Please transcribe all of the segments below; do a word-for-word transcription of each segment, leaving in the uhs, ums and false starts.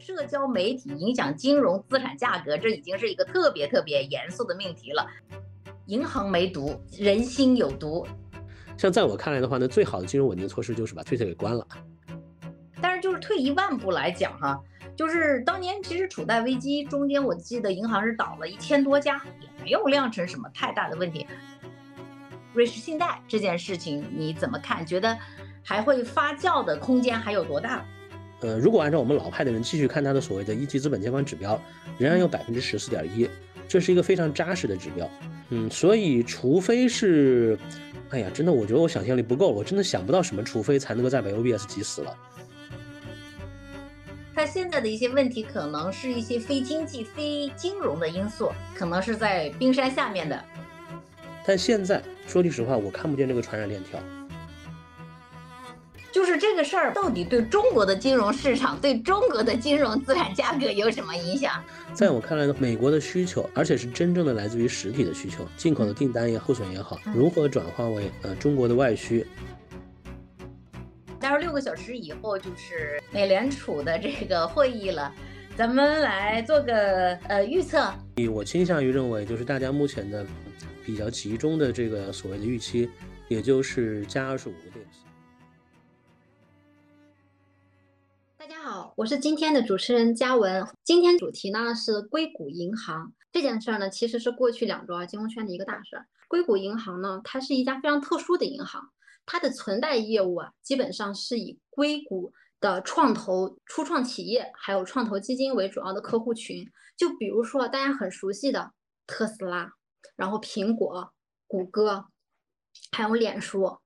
社交媒体影响金融资产价格，这已经是一个特别特别严肃的命题了。银行没毒，人心有毒。像在我看来的话呢，最好的金融稳定措施就是把Twitter给关了。但是就是退一万步来讲哈，就是当年其实储贷危机中间，我记得银行是倒了一千多家，也没有酿成什么太大的问题。瑞士信贷这件事情你怎么看？觉得还会发酵的空间还有多大？呃，如果按照我们老派的人继续看它的所谓的一级资本监管指标，仍然有百分之十四点一，这是一个非常扎实的指标。嗯，所以除非是，哎呀，真的，我觉得我想象力不够，我真的想不到什么，除非才能够再把 U B S 挤死了。它现在的一些问题可能是一些非经济、非金融的因素，可能是在冰山下面的。但现在说句实话，我看不见这个传染链条。就是这个事儿到底对中国的金融市场、对中国的金融资产价格有什么影响？在我看来呢，美国的需求，而且是真正的来自于实体的需求，进口的订单也好，库存也好，如何转化为呃中国的外需？待会儿六个小时以后就是美联储的这个会议了。咱们来做个呃预测。我倾向于认为，就是大家目前的比较集中的这个所谓的预期，也就是加二十五个点。大家好，我是今天的主持人嘉文。今天主题呢是硅谷银行这件事呢，其实是过去两周啊金融圈的一个大事。硅谷银行呢，它是一家非常特殊的银行，它的存贷业务啊，基本上是以硅谷的创投、初创企业还有创投基金为主要的客户群，就比如说大家很熟悉的特斯拉，然后苹果、谷歌，还有脸书。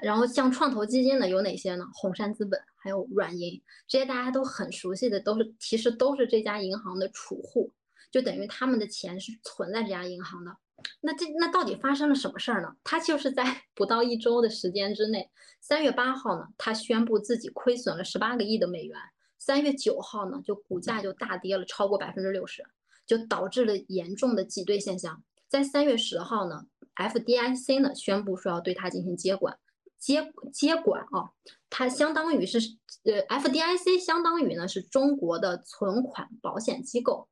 然后像创投基金的有哪些呢？红杉资本还有软银，这些大家都很熟悉的，都是其实都是这家银行的储户，就等于他们的钱是存在这家银行的。那这那到底发生了什么事儿呢？他就是在不到一周的时间之内，三月八号呢，他宣布自己亏损了十八个亿的美元。三月九号呢，就股价就大跌了超过百分之六十，就导致了严重的挤兑现象。在三月十号呢 ，F D I C 呢宣布说要对他进行接管，接接管啊，它相当于是呃 F D I C 相当于呢是中国的存款保险机构，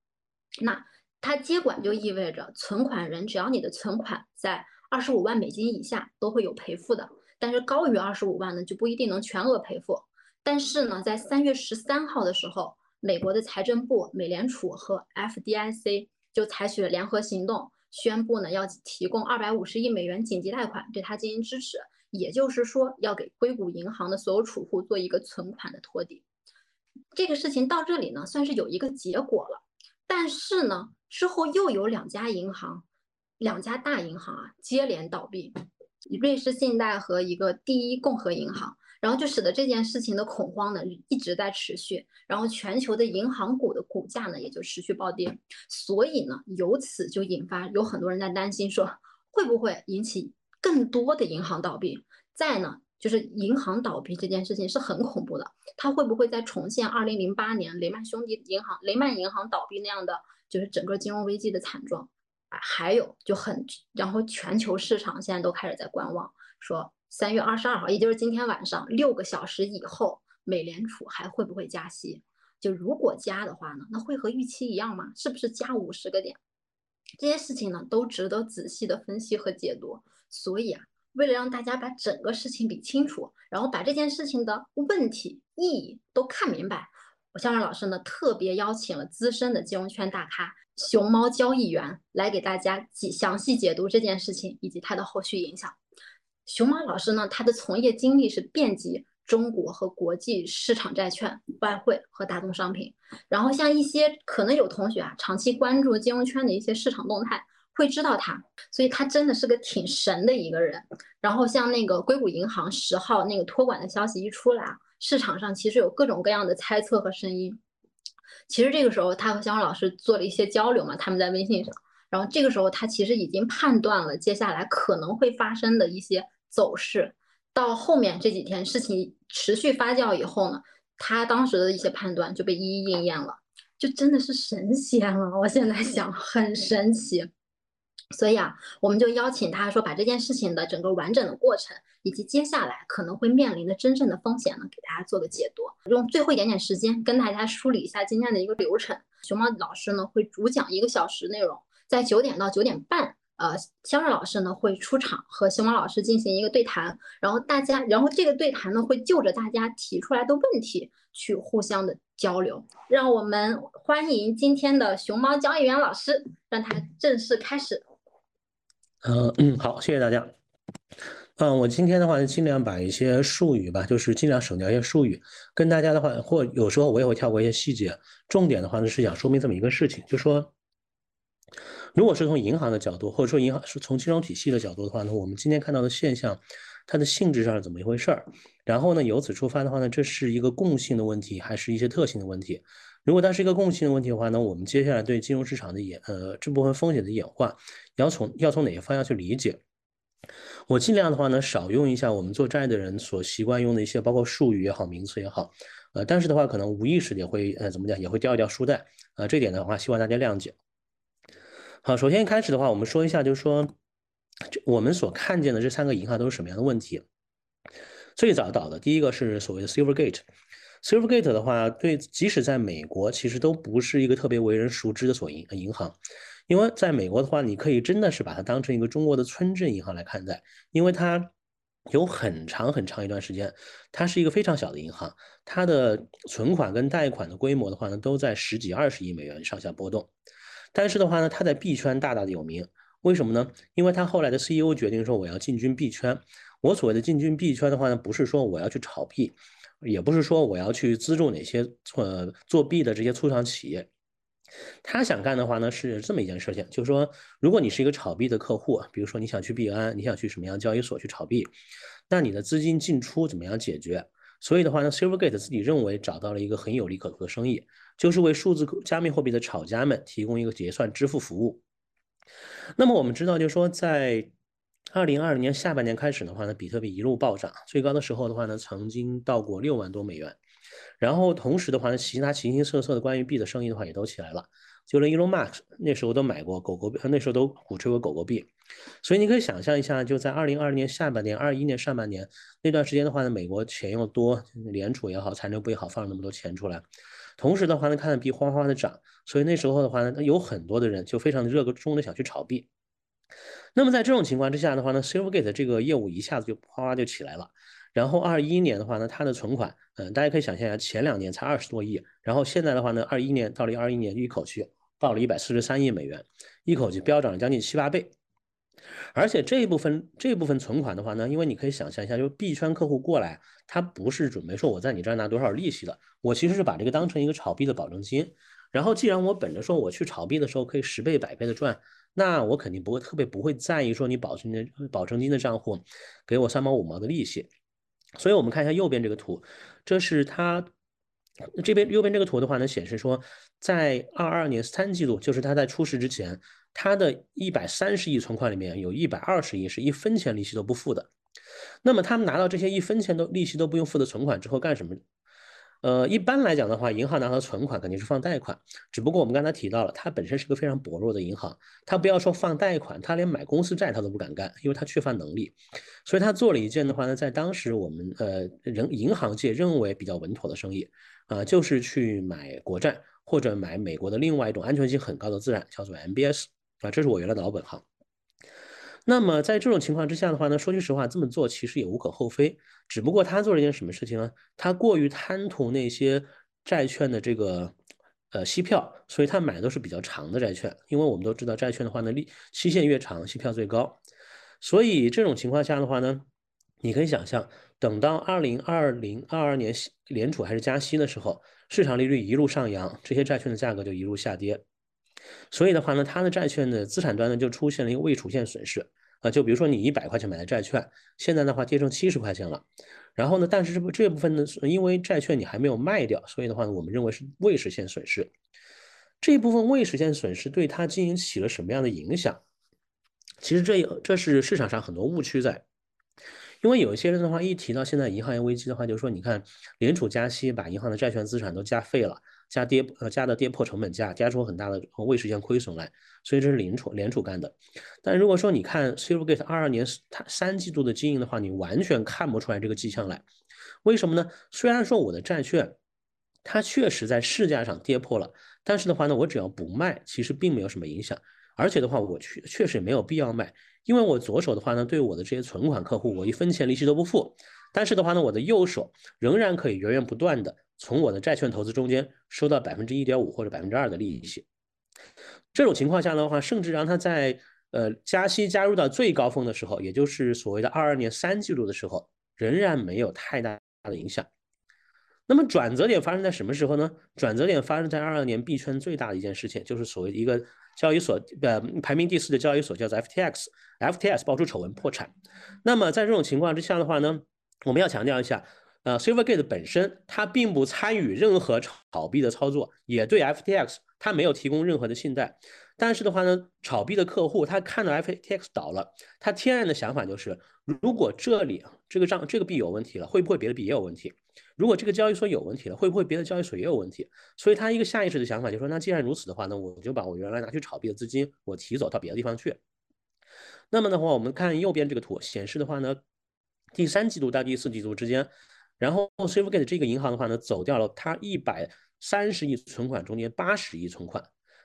那。它接管就意味着存款人只要你的存款在二十五万美金以下都会有赔付的，但是高于二十五万呢就不一定能全额赔付。但是呢，在三月十三号的时候，美国的财政部、美联储和 F D I C 就采取了联合行动，宣布呢要提供二百五十亿美元紧急贷款对它进行支持，也就是说要给硅谷银行的所有储户做一个存款的托底。这个事情到这里呢，算是有一个结果了。但是呢，之后又有两家银行，两家大银行啊接连倒闭，瑞士信贷和一个第一共和银行，然后就使得这件事情的恐慌呢一直在持续，然后全球的银行股的股价呢也就持续暴跌。所以呢，由此就引发有很多人在担心说，会不会引起更多的银行倒闭？再呢，就是银行倒闭这件事情是很恐怖的，它会不会再重现二零零八年雷曼兄弟银行、雷曼银行倒闭那样的，就是整个金融危机的惨状？啊，还有就很，然后全球市场现在都开始在观望，说三月二十二号，也就是今天晚上六个小时以后，美联储还会不会加息？就如果加的话呢，那会和预期一样吗？是不是加五十个点？这些事情呢，都值得仔细的分析和解读。所以啊。为了让大家把整个事情理清楚，然后把这件事情的问题、意义都看明白，我香帅老师呢特别邀请了资深的金融圈大咖熊猫交易员来给大家详细解读这件事情以及它的后续影响。熊猫老师呢，他的从业经历是遍及中国和国际市场债券、外汇和大宗商品。然后像一些可能有同学啊长期关注金融圈的一些市场动态，会知道他，所以他真的是个挺神的一个人。然后像那个硅谷银行十号那个托管的消息一出来，市场上其实有各种各样的猜测和声音。其实这个时候他和香帅老师做了一些交流嘛，他们在微信上。然后这个时候他其实已经判断了接下来可能会发生的一些走势。到后面这几天事情持续发酵以后呢，他当时的一些判断就被一一应验了，就真的是神仙了。我现在想很神奇。所以啊，我们就邀请他说把这件事情的整个完整的过程，以及接下来可能会面临的真正的风险呢，给大家做个解读，用最后一点点时间跟大家梳理一下今天的一个流程。熊猫老师呢会主讲一个小时内容，在九点到九点半。呃，香帅老师呢会出场和熊猫老师进行一个对谈，然后大家，然后这个对谈呢会就着大家提出来的问题去互相的交流。让我们欢迎今天的熊猫交易员老师，让他正式开始。呃、嗯，好，谢谢大家。嗯，我今天的话尽量把一些术语吧，就是尽量省掉一些术语，跟大家的话，或有时候我也会跳过一些细节。重点的话呢是想说明这么一个事情，就说。如果是从银行的角度，或者说银行是从金融体系的角度的话呢，我们今天看到的现象，它的性质上是怎么一回事儿？然后呢，由此出发的话呢，这是一个共性的问题，还是一些特性的问题？如果它是一个共性的问题的话呢，我们接下来对金融市场的演呃这部分风险的演化，要从要从哪些方向去理解？我尽量的话呢，少用一下我们做债的人所习惯用的一些，包括术语也好，名词也好，呃，但是的话可能无意识也会呃怎么讲，也会掉一掉书袋，呃，这点的话希望大家谅解。好，首先一开始的话，我们说一下，就是说，我们所看见的这三个银行都是什么样的问题。最早倒的第一个是所谓的 Silvergate。Silvergate 的话，对，即使在美国，其实都不是一个特别为人熟知的所银银行，因为在美国的话，你可以真的是把它当成一个中国的村镇银行来看待，因为它有很长很长一段时间，它是一个非常小的银行，它的存款跟贷款的规模的话呢，都在十几二十亿美元上下波动。但是的话呢，他在币圈大大的有名，为什么呢？因为他后来的 C E O 决定说我要进军币圈。我所谓的进军币圈的话呢，不是说我要去炒币，也不是说我要去资助哪些呃做币的这些初创企业。他想干的话呢是这么一件事情，就是说，如果你是一个炒币的客户，比如说你想去币安，你想去什么样交易所去炒币，那你的资金进出怎么样解决？所以的话呢 ，Silvergate 自己认为找到了一个很有利可图的生意，就是为数字加密货币的炒家们提供一个结算支付服务。那么我们知道，就是说在二零二零年下半年开始的话呢，比特币一路暴涨，最高的时候的话呢，曾经到过六万多美元。然后同时的话呢，其他形形色色的关于币的生意的话也都起来了，就连 Elon Musk 那时候都买过狗狗币，那时候都鼓吹过狗狗币。所以你可以想象一下，就在二零二零年下半年、二十一年上半年那段时间的话呢，美国钱又多，联储也好，财政部也好，放了那么多钱出来。同时的话呢，看币哗哗的涨，所以那时候的话呢，有很多的人就非常热衷的想去炒币。那么在这种情况之下的话呢 ，Silvergate 这个业务一下子就哗哗就起来了。然后二一年的话呢，它的存款，嗯、呃，大家可以想象一下，前两年才二十多亿，然后现在的话呢，二一年到了二一年，一口气到了一百四十三亿美元，一口气飙涨了将近七八倍。而且这一部分这一部分存款的话呢，因为你可以想象一下，就是币圈客户过来，他不是准备说我在你这儿拿多少利息的，我其实是把这个当成一个炒币的保证金。然后既然我本着说我去炒币的时候可以十倍百倍的赚，那我肯定不会特别不会在意说你保证金的保证金的账户给我三毛五毛的利息。所以我们看一下右边这个图，这是它这边右边这个图的话呢，显示说在二十二年三季度，就是它在出事之前，它的一百三十亿存款里面有一百二十亿是一分钱利息都不付的。那么他们拿到这些一分钱都利息都不用付的存款之后干什么？呃，一般来讲的话，银行拿到存款肯定是放贷款，只不过我们刚才提到了，它本身是个非常薄弱的银行，它不要说放贷款，它连买公司债它都不敢干，因为它缺乏能力。所以它做了一件的话呢，在当时我们呃人银行界认为比较稳妥的生意啊、呃，就是去买国债或者买美国的另外一种安全性很高的资产，叫做 M B S。啊，这是我原来的老本行。那么在这种情况之下的话呢，说句实话，这么做其实也无可厚非。只不过他做了一件什么事情呢？他过于贪图那些债券的这个呃息票，所以他买的都是比较长的债券。因为我们都知道，债券的话呢，期限越长，息票最高。所以这种情况下的话呢，你可以想象，等到二零二零二二年联储还是加息的时候，市场利率一路上扬，这些债券的价格就一路下跌。所以的话呢，它的债券的资产端呢就出现了一个未出现损失啊、呃，就比如说你一百块钱买的债券，现在的话跌成七十块钱了，然后呢，但是这这部分呢，因为债券你还没有卖掉，所以的话呢，我们认为是未实现损失。这一部分未实现损失对它经营起了什么样的影响？其实这这是市场上很多误区在，因为有一些人的话，一提到现在银行业危机的话，就是说你看联储加息把银行的债券资产都加废了，加跌呃加的跌破成本价，加出很大的未实现亏损来，所以这是联储联储干的。但如果说你看 Silvergate 二二年它三季度的经营的话，你完全看不出来这个迹象来。为什么呢？虽然说我的债券它确实在市价上跌破了，但是的话呢，我只要不卖，其实并没有什么影响。而且的话，我确确实没有必要卖，因为我左手的话呢，对我的这些存款客户，我一分钱利息都不付。但是的话呢，我的右手仍然可以源源不断的从我的债券投资中间收到 百分之一点五 或者 百分之二 的利息。这种情况下的话，甚至让它在呃加息加入到最高峰的时候，也就是所谓的二二年三季度的时候，仍然没有太大的影响。那么转折点发生在什么时候呢？转折点发生在二二年币圈最大的一件事情，就是所谓一个交易所，呃，排名第四的交易所叫做 F T X，F T X 爆出丑闻破产。那么在这种情况之下的话呢，我们要强调一下，呃 ，Silvergate 本身它并不参与任何炒币的操作，也对 F T X 它没有提供任何的信贷。但是的话呢，炒币的客户他看到 F T X 倒了，他天然的想法就是，如果这里这个账这个币有问题了，会不会别的币也有问题？如果这个交易所有问题了，会不会别的交易所也有问题？所以他一个下意识的想法就是说，那既然如此的话呢，我就把我原来拿去炒币的资金，我提走到别的地方去。那么的话，我们看右边这个图显示的话呢，第三季度到第四季度之间，然后 Silvergate 这个银行的话呢，走掉了它一百三十亿存款中间八十亿存款。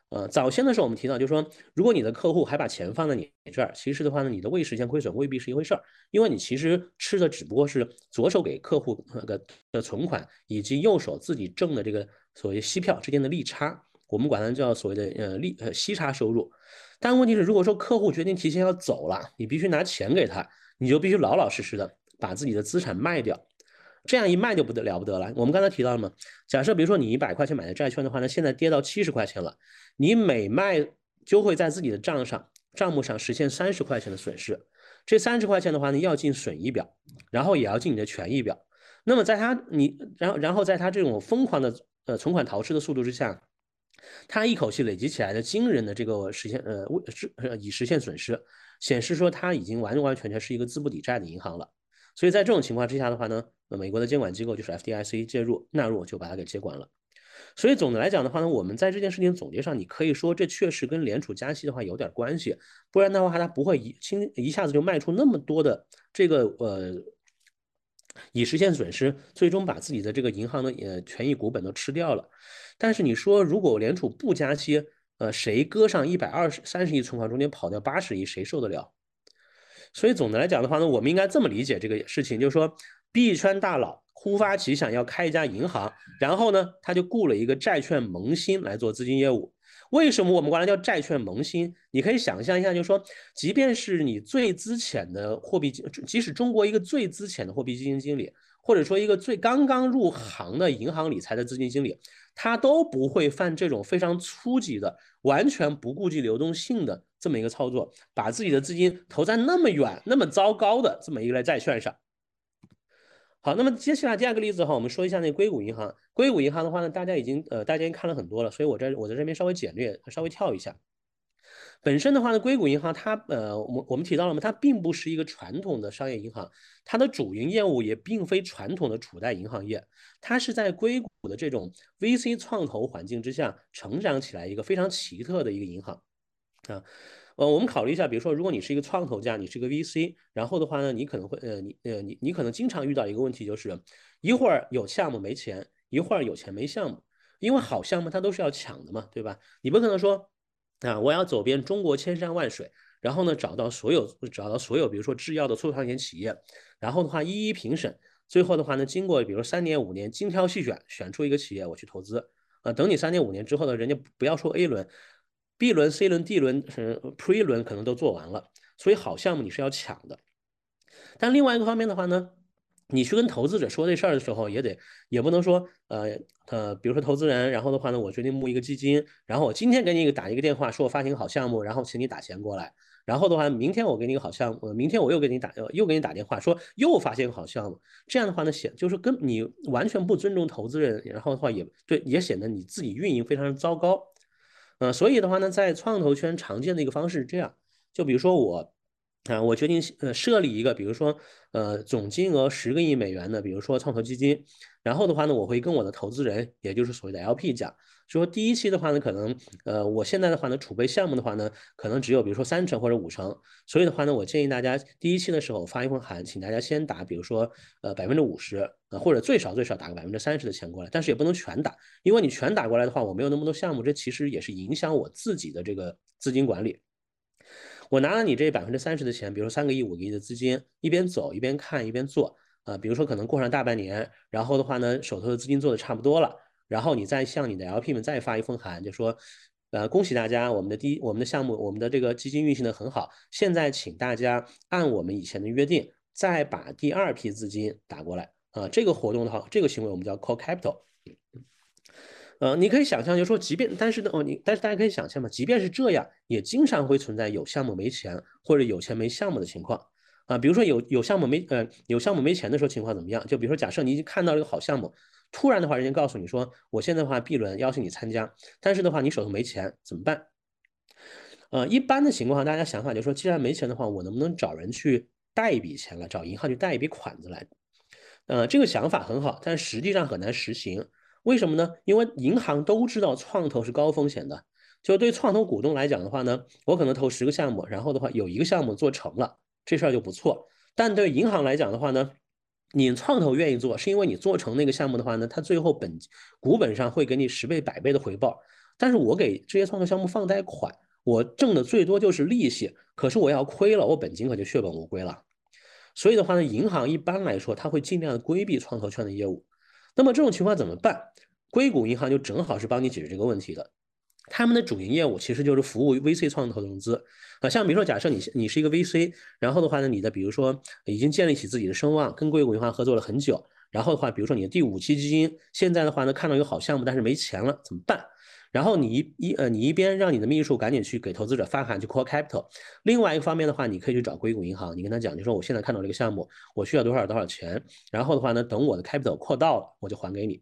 呃，早先的时候我们提到，就是说，如果你的客户还把钱放在你这儿，其实的话呢，你的未实现亏损未必是一回事儿，因为你其实吃的只不过是左手给客户的的存款，以及右手自己挣的这个所谓息票之间的利差，我们管它叫所谓的呃利呃息差收入。但问题是，如果说客户决定提前要走了，你必须拿钱给他，你就必须老老实实的把自己的资产卖掉。这样一卖就不得了不得了。我们刚才提到了嘛，假设比如说你一百块钱买的债券的话呢，现在跌到七十块钱了，你每卖就会在自己的账上账目上实现三十块钱的损失。这三十块钱的话呢，要进损益表，然后也要进你的权益表。那么在它你然后然后在它这种疯狂的呃存款逃失的速度之下，它一口气累积起来的惊人的这个实现呃已实现损失，显示说它已经完完全全是一个资不抵债的银行了。所以在这种情况之下的话呢，美国的监管机构就是 F D I C 介入纳入，就把它给接管了。所以总的来讲的话呢，我们在这件事情总结上，你可以说这确实跟联储加息的话有点关系，不然的话它不会一轻一下子就卖出那么多的这个呃已实现损失，最终把自己的这个银行的呃权益股本都吃掉了。但是你说如果联储不加息，呃谁割上一百二十三十亿存款中间跑掉八十亿，谁受得了？所以总的来讲的话呢，我们应该这么理解这个事情，就是说币圈大佬突发奇想要开一家银行，然后呢他就雇了一个债券萌新来做资金业务。为什么我们管它叫债券萌新？你可以想象一下，就是说即便是你最资浅的货币，即使中国一个最资浅的货币基金经理，或者说一个最刚刚入行的银行理财的资金经理，他都不会犯这种非常初级的完全不顾及流动性的这么一个操作，把自己的资金投在那么远那么糟糕的这么一个债券上。好，那么接下来第二个例子哈，我们说一下那硅谷银行。硅谷银行的话呢，大家已经呃大家已经看了很多了，所以我在我在这边稍微简略稍微跳一下。本身的话呢，硅谷银行它呃我我们提到了嘛，它并不是一个传统的商业银行，它的主营业务也并非传统的储贷银行业，它是在硅谷的这种 V C 创投环境之下成长起来一个非常奇特的一个银行啊。呃，我们考虑一下，比如说，如果你是一个创投家，你是一个 V C， 然后的话呢，你可能会，呃，你，呃，你，你可能经常遇到一个问题，就是一会儿有项目没钱，一会儿有钱没项目，因为好项目它都是要抢的嘛，对吧？你不可能说，啊，我要走遍中国千山万水，然后呢，找到所有，找到所有，比如说制药的初创型企业，然后的话一一评审，最后的话呢，经过比如说三年五年精挑细选，选出一个企业我去投资，啊，等你三年五年之后呢，人家不要说 A 轮。B 轮、C 轮、D 轮、呃、Pre 轮可能都做完了，所以好项目你是要抢的。但另外一个方面的话呢，你去跟投资者说这事儿的时候，也得也不能说，呃呃，比如说投资人，然后的话呢，我决定募一个基金，然后我今天给你打一个电话，说我发行好项目，然后请你打钱过来，然后的话，明天我给你一个好项目，明天我又给你打又给你打电话，说又发现个好项目，这样的话呢，显就是跟你完全不尊重投资人，然后的话也对，也显得你自己运营非常糟糕。呃，所以的话呢，在创投圈常见的一个方式是这样，就比如说我啊，我决定呃设立一个，比如说呃总金额十个亿美元的，比如说创投基金。然后的话呢，我会跟我的投资人，也就是所谓的 L P 讲，说第一期的话呢，可能呃我现在的话呢，储备项目的话呢，可能只有比如说三成或者五成，所以的话呢，我建议大家第一期的时候发一份函，请大家先打，比如说呃百分之五十啊，或者最少最少打个百分之三十的钱过来，但是也不能全打，因为你全打过来的话，我没有那么多项目，这其实也是影响我自己的这个资金管理。我拿了你这百分之三十的钱，比如说三个亿、五个亿的资金，一边走一边看一边做。啊、呃，比如说可能过上大半年，然后的话呢，手头的资金做的差不多了，然后你再向你的 L P 们再发一封函，就说，呃，恭喜大家，我们的第一，我们的项目，我们的这个基金运行的很好，现在请大家按我们以前的约定，再把第二批资金打过来，啊、呃，这个活动的话，这个行为我们叫 call capital。呃，你可以想象，就说，即便但是呢，哦，你但是大家可以想象嘛，即便是这样，也经常会存在有项目没钱或者有钱没项目的情况。啊，比如说有有项目没呃有项目没钱的时候情况怎么样？就比如说，假设你已经看到了一个好项目，突然的话，人家告诉你说，我现在的话 B 轮邀请你参加，但是的话你手头没钱怎么办？呃，一般的情况下，大家想法就是说，既然没钱的话，我能不能找人去贷一笔钱来，找银行去贷一笔款子来？呃，这个想法很好，但实际上很难实行。为什么呢？因为银行都知道创投是高风险的，就对创投股东来讲的话呢，我可能投十个项目，然后的话有一个项目做成了。这事儿就不错，但对银行来讲的话呢，你创投愿意做，是因为你做成那个项目的话呢，它最后本股本上会给你十倍、百倍的回报。但是我给这些创投项目放贷款，我挣的最多就是利息，可是我要亏了，我本金可就血本无归了。所以的话呢，银行一般来说，它会尽量规避创投圈的业务。那么这种情况怎么办？硅谷银行就正好是帮你解决这个问题的。他们的主营业务其实就是服务 V C 创投融资啊，像比如说，假设你你是一个 V C， 然后的话呢，你的比如说已经建立起自己的声望，跟硅谷银行合作了很久，然后的话，比如说你的第五期基金，现在的话呢，看到有好项目，但是没钱了，怎么办？然后你一一呃，你一边让你的秘书赶紧去给投资者发函去 call capital， 另外一个方面的话，你可以去找硅谷银行，你跟他讲，你说我现在看到这个项目，我需要多少多少钱，然后的话呢，等我的 capital 扩到了，我就还给你。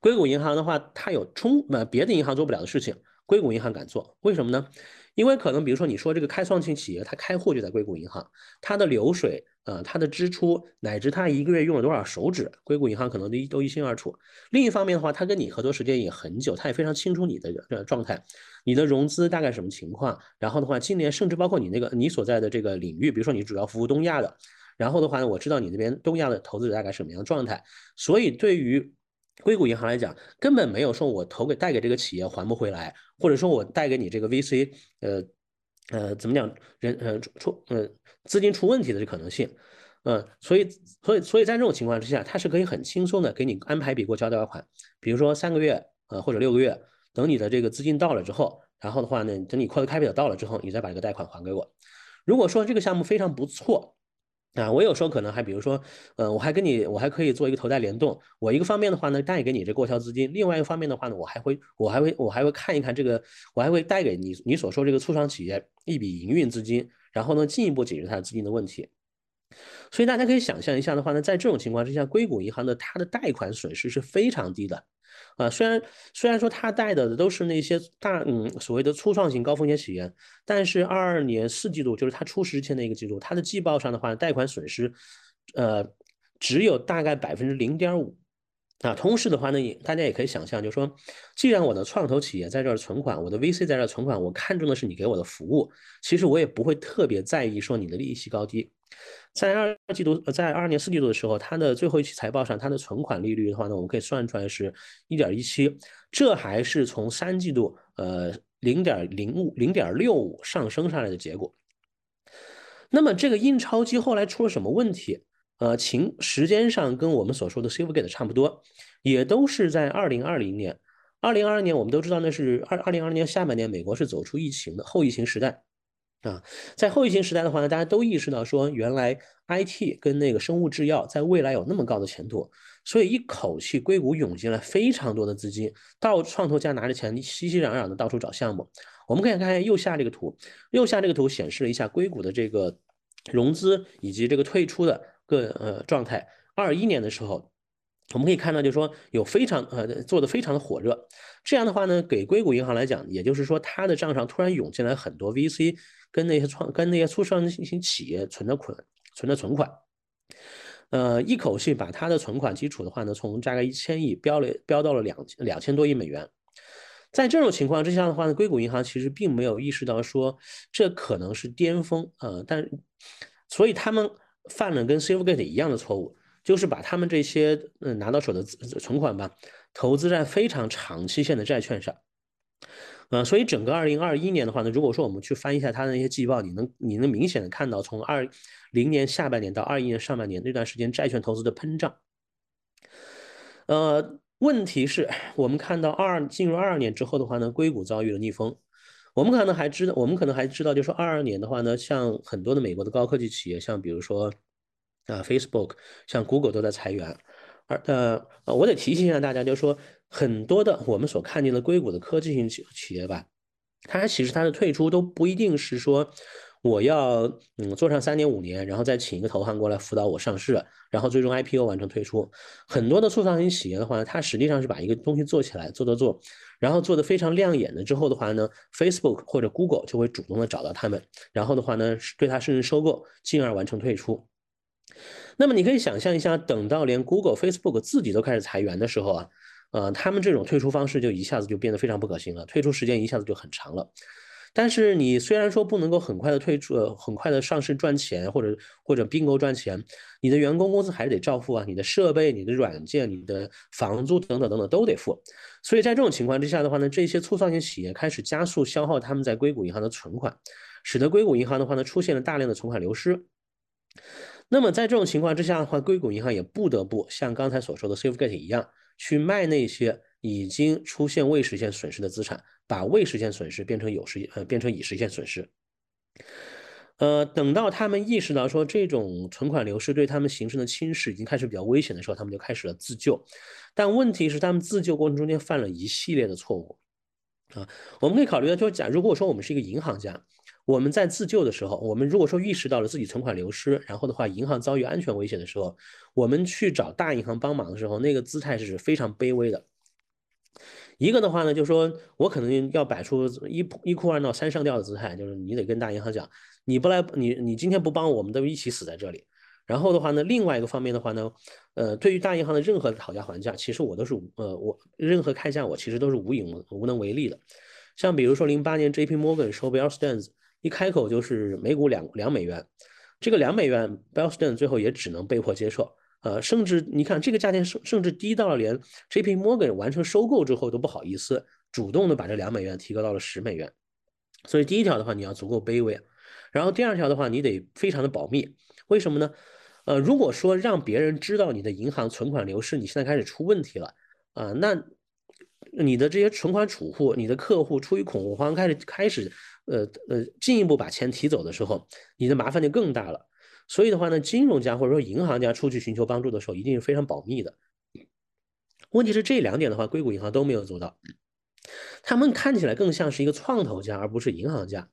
硅谷银行的话，它有充呃别的银行做不了的事情，硅谷银行敢做，为什么呢？因为可能比如说你说这个开创性企业，它开户就在硅谷银行，它的流水呃它的支出乃至它一个月用了多少手指，硅谷银行可能都一清二楚。另一方面的话，它跟你合作时间也很久，它也非常清楚你的这状态，你的融资大概什么情况，然后的话，今年甚至包括你那个你所在的这个领域，比如说你主要服务东亚的，然后的话呢，我知道你那边东亚的投资者大概什么样的状态，所以对于硅谷银行来讲，根本没有说我投给贷给这个企业还不回来，或者说我贷给你这个 V C， 呃呃怎么讲人呃出呃资金出问题的这可能性，嗯、呃，所以所以所以在这种情况之下，它是可以很轻松的给你安排一笔过交贷款，比如说三个月呃或者六个月，等你的这个资金到了之后，然后的话呢，等你扩的开票到了之后，你再把这个贷款还给我。如果说这个项目非常不错。啊，我有时候可能还比如说，呃，我还跟你，我还可以做一个投贷联动。我一个方面的话呢，贷给你这过桥资金；另外一个方面的话呢，我还会，我还会，我还会看一看这个，我还会贷给你，你所说这个初创企业一笔营运资金，然后呢，进一步解决它的资金的问题。所以大家可以想象一下的话呢，在这种情况之下，硅谷银行的它的贷款损失是非常低的。啊，虽然虽然说他贷的都是那些大嗯所谓的初创型高风险企业，但是二二年四季度就是他出事前的一个季度，他的季报上的话，贷款损失，呃，只有大概百分之零点五。啊，同时的话呢，也大家也可以想象，就是说，既然我的创投企业在这儿存款，我的 V C 在这儿存款，我看中的是你给我的服务，其实我也不会特别在意说你的利息高低。在二季度，在二年四季度的时候，它的最后一期财报上，它的存款利率的话呢，我们可以算出来是 一点一七， 这还是从三季度呃 零点零五 零点六五 上升上来的结果。那么这个印钞机后来出了什么问题？呃，情时间上跟我们所说的 Silvergate 差不多，也都是在二零二零年。二零二二年我们都知道那是二零二零年下半年，美国是走出疫情的后疫情时代。啊，在后疫情时代的话呢，大家都意识到说，原来 I T 跟那个生物制药在未来有那么高的前途，所以一口气硅谷涌进来非常多的资金，到创投家拿着钱熙熙攘攘的到处找项目。我们可以看看右下这个图，右下这个图显示了一下硅谷的这个融资以及这个退出的个呃状态。二一年的时候，我们可以看到，就是说有非常呃做的非常的火热，这样的话呢，给硅谷银行来讲，也就是说它的账上突然涌进来很多 V C。跟那些创跟那些初创型企业存的款存的存款，呃，一口气把它的存款基础的话呢，从大概一千亿飙了飙到了两两千多亿美元。在这种情况之下的话呢，硅谷银行其实并没有意识到说这可能是巅峰啊、呃，但所以他们犯了跟 Silvergate 一样的错误，就是把他们这些嗯、呃、拿到手的存款吧，投资在非常长期限的债券上。呃，所以整个二零二一年的话呢，如果说我们去翻一下它的那些季报，你能你能明显的看到，从二零年下半年到二一年上半年那段时间，债券投资的膨胀。呃，问题是，我们看到二进入二二年之后的话呢，硅谷遭遇了逆风。我们可能还知道，我们可能还知道，就是说二二年的话呢，像很多的美国的高科技企业，像比如说啊、呃、Facebook， 像 Google 都在裁员。而呃，我得提醒一下大家，就是说。很多的我们所看见的硅谷的科技型企业吧，它其实它的退出都不一定是说我要嗯做上三年五年，然后再请一个投行过来辅导我上市，然后最终 I P O 完成退出。很多的初创型企业的话呢，它实际上是把一个东西做起来，做做做，然后做得非常亮眼的之后的话呢 ，Facebook 或者 Google 就会主动的找到他们，然后的话呢对它甚至收购，进而完成退出。那么你可以想象一下，等到连 Google、Facebook 自己都开始裁员的时候啊。呃，他们这种退出方式就一下子就变得非常不可行了，退出时间一下子就很长了。但是你虽然说不能够很快的退出，呃、很快的上市赚钱，或者或者并购赚钱，你的员工工资还是得照付啊，你的设备、你的软件、你的房租等等等等都得付。所以在这种情况之下的话呢，这些初创型企业开始加速消耗他们在硅谷银行的存款，使得硅谷银行的话呢出现了大量的存款流失。那么在这种情况之下的话，硅谷银行也不得不像刚才所说的 Silvergate 一样。去卖那些已经出现未实现损失的资产，把未实现损失变成有实呃变成已实现损失。呃，等到他们意识到说这种存款流失对他们形成的侵蚀已经开始比较危险的时候，他们就开始了自救。但问题是，他们自救过程中间犯了一系列的错误啊。我们可以考虑到，就是假如果说我们是一个银行家，我们在自救的时候，我们如果说意识到了自己存款流失，然后的话银行遭遇安全危险的时候，我们去找大银行帮忙的时候，那个姿态是非常卑微的。一个的话呢，就是说我可能要摆出一一哭二闹三上吊的姿态，就是你得跟大银行讲，你不来，你你今天不帮我们都一起死在这里。然后的话呢，另外一个方面的话呢，呃，对于大银行的任何讨价还价，其实我都是呃我任何开价我其实都是无影无能为力的。像比如说零八年 J P Morgan 收 Bear Stearns。一开口就是每股两两美元，这个两美元 ，Bear Stearns 最后也只能被迫接受，呃，甚至你看这个价钱甚甚至低到了连 J P Morgan 完成收购之后都不好意思主动的把这两美元提高到了十美元，所以第一条的话你要足够卑微，然后第二条的话你得非常的保密，为什么呢？呃，如果说让别人知道你的银行存款流失，你现在开始出问题了啊、呃，那你的这些存款储户、你的客户出于恐慌开始开始。呃呃，进一步把钱提走的时候，你的麻烦就更大了。所以的话呢，金融家或者说银行家出去寻求帮助的时候，一定是非常保密的。问题是这两点的话，硅谷银行都没有做到。他们看起来更像是一个创投家，而不是银行家啊、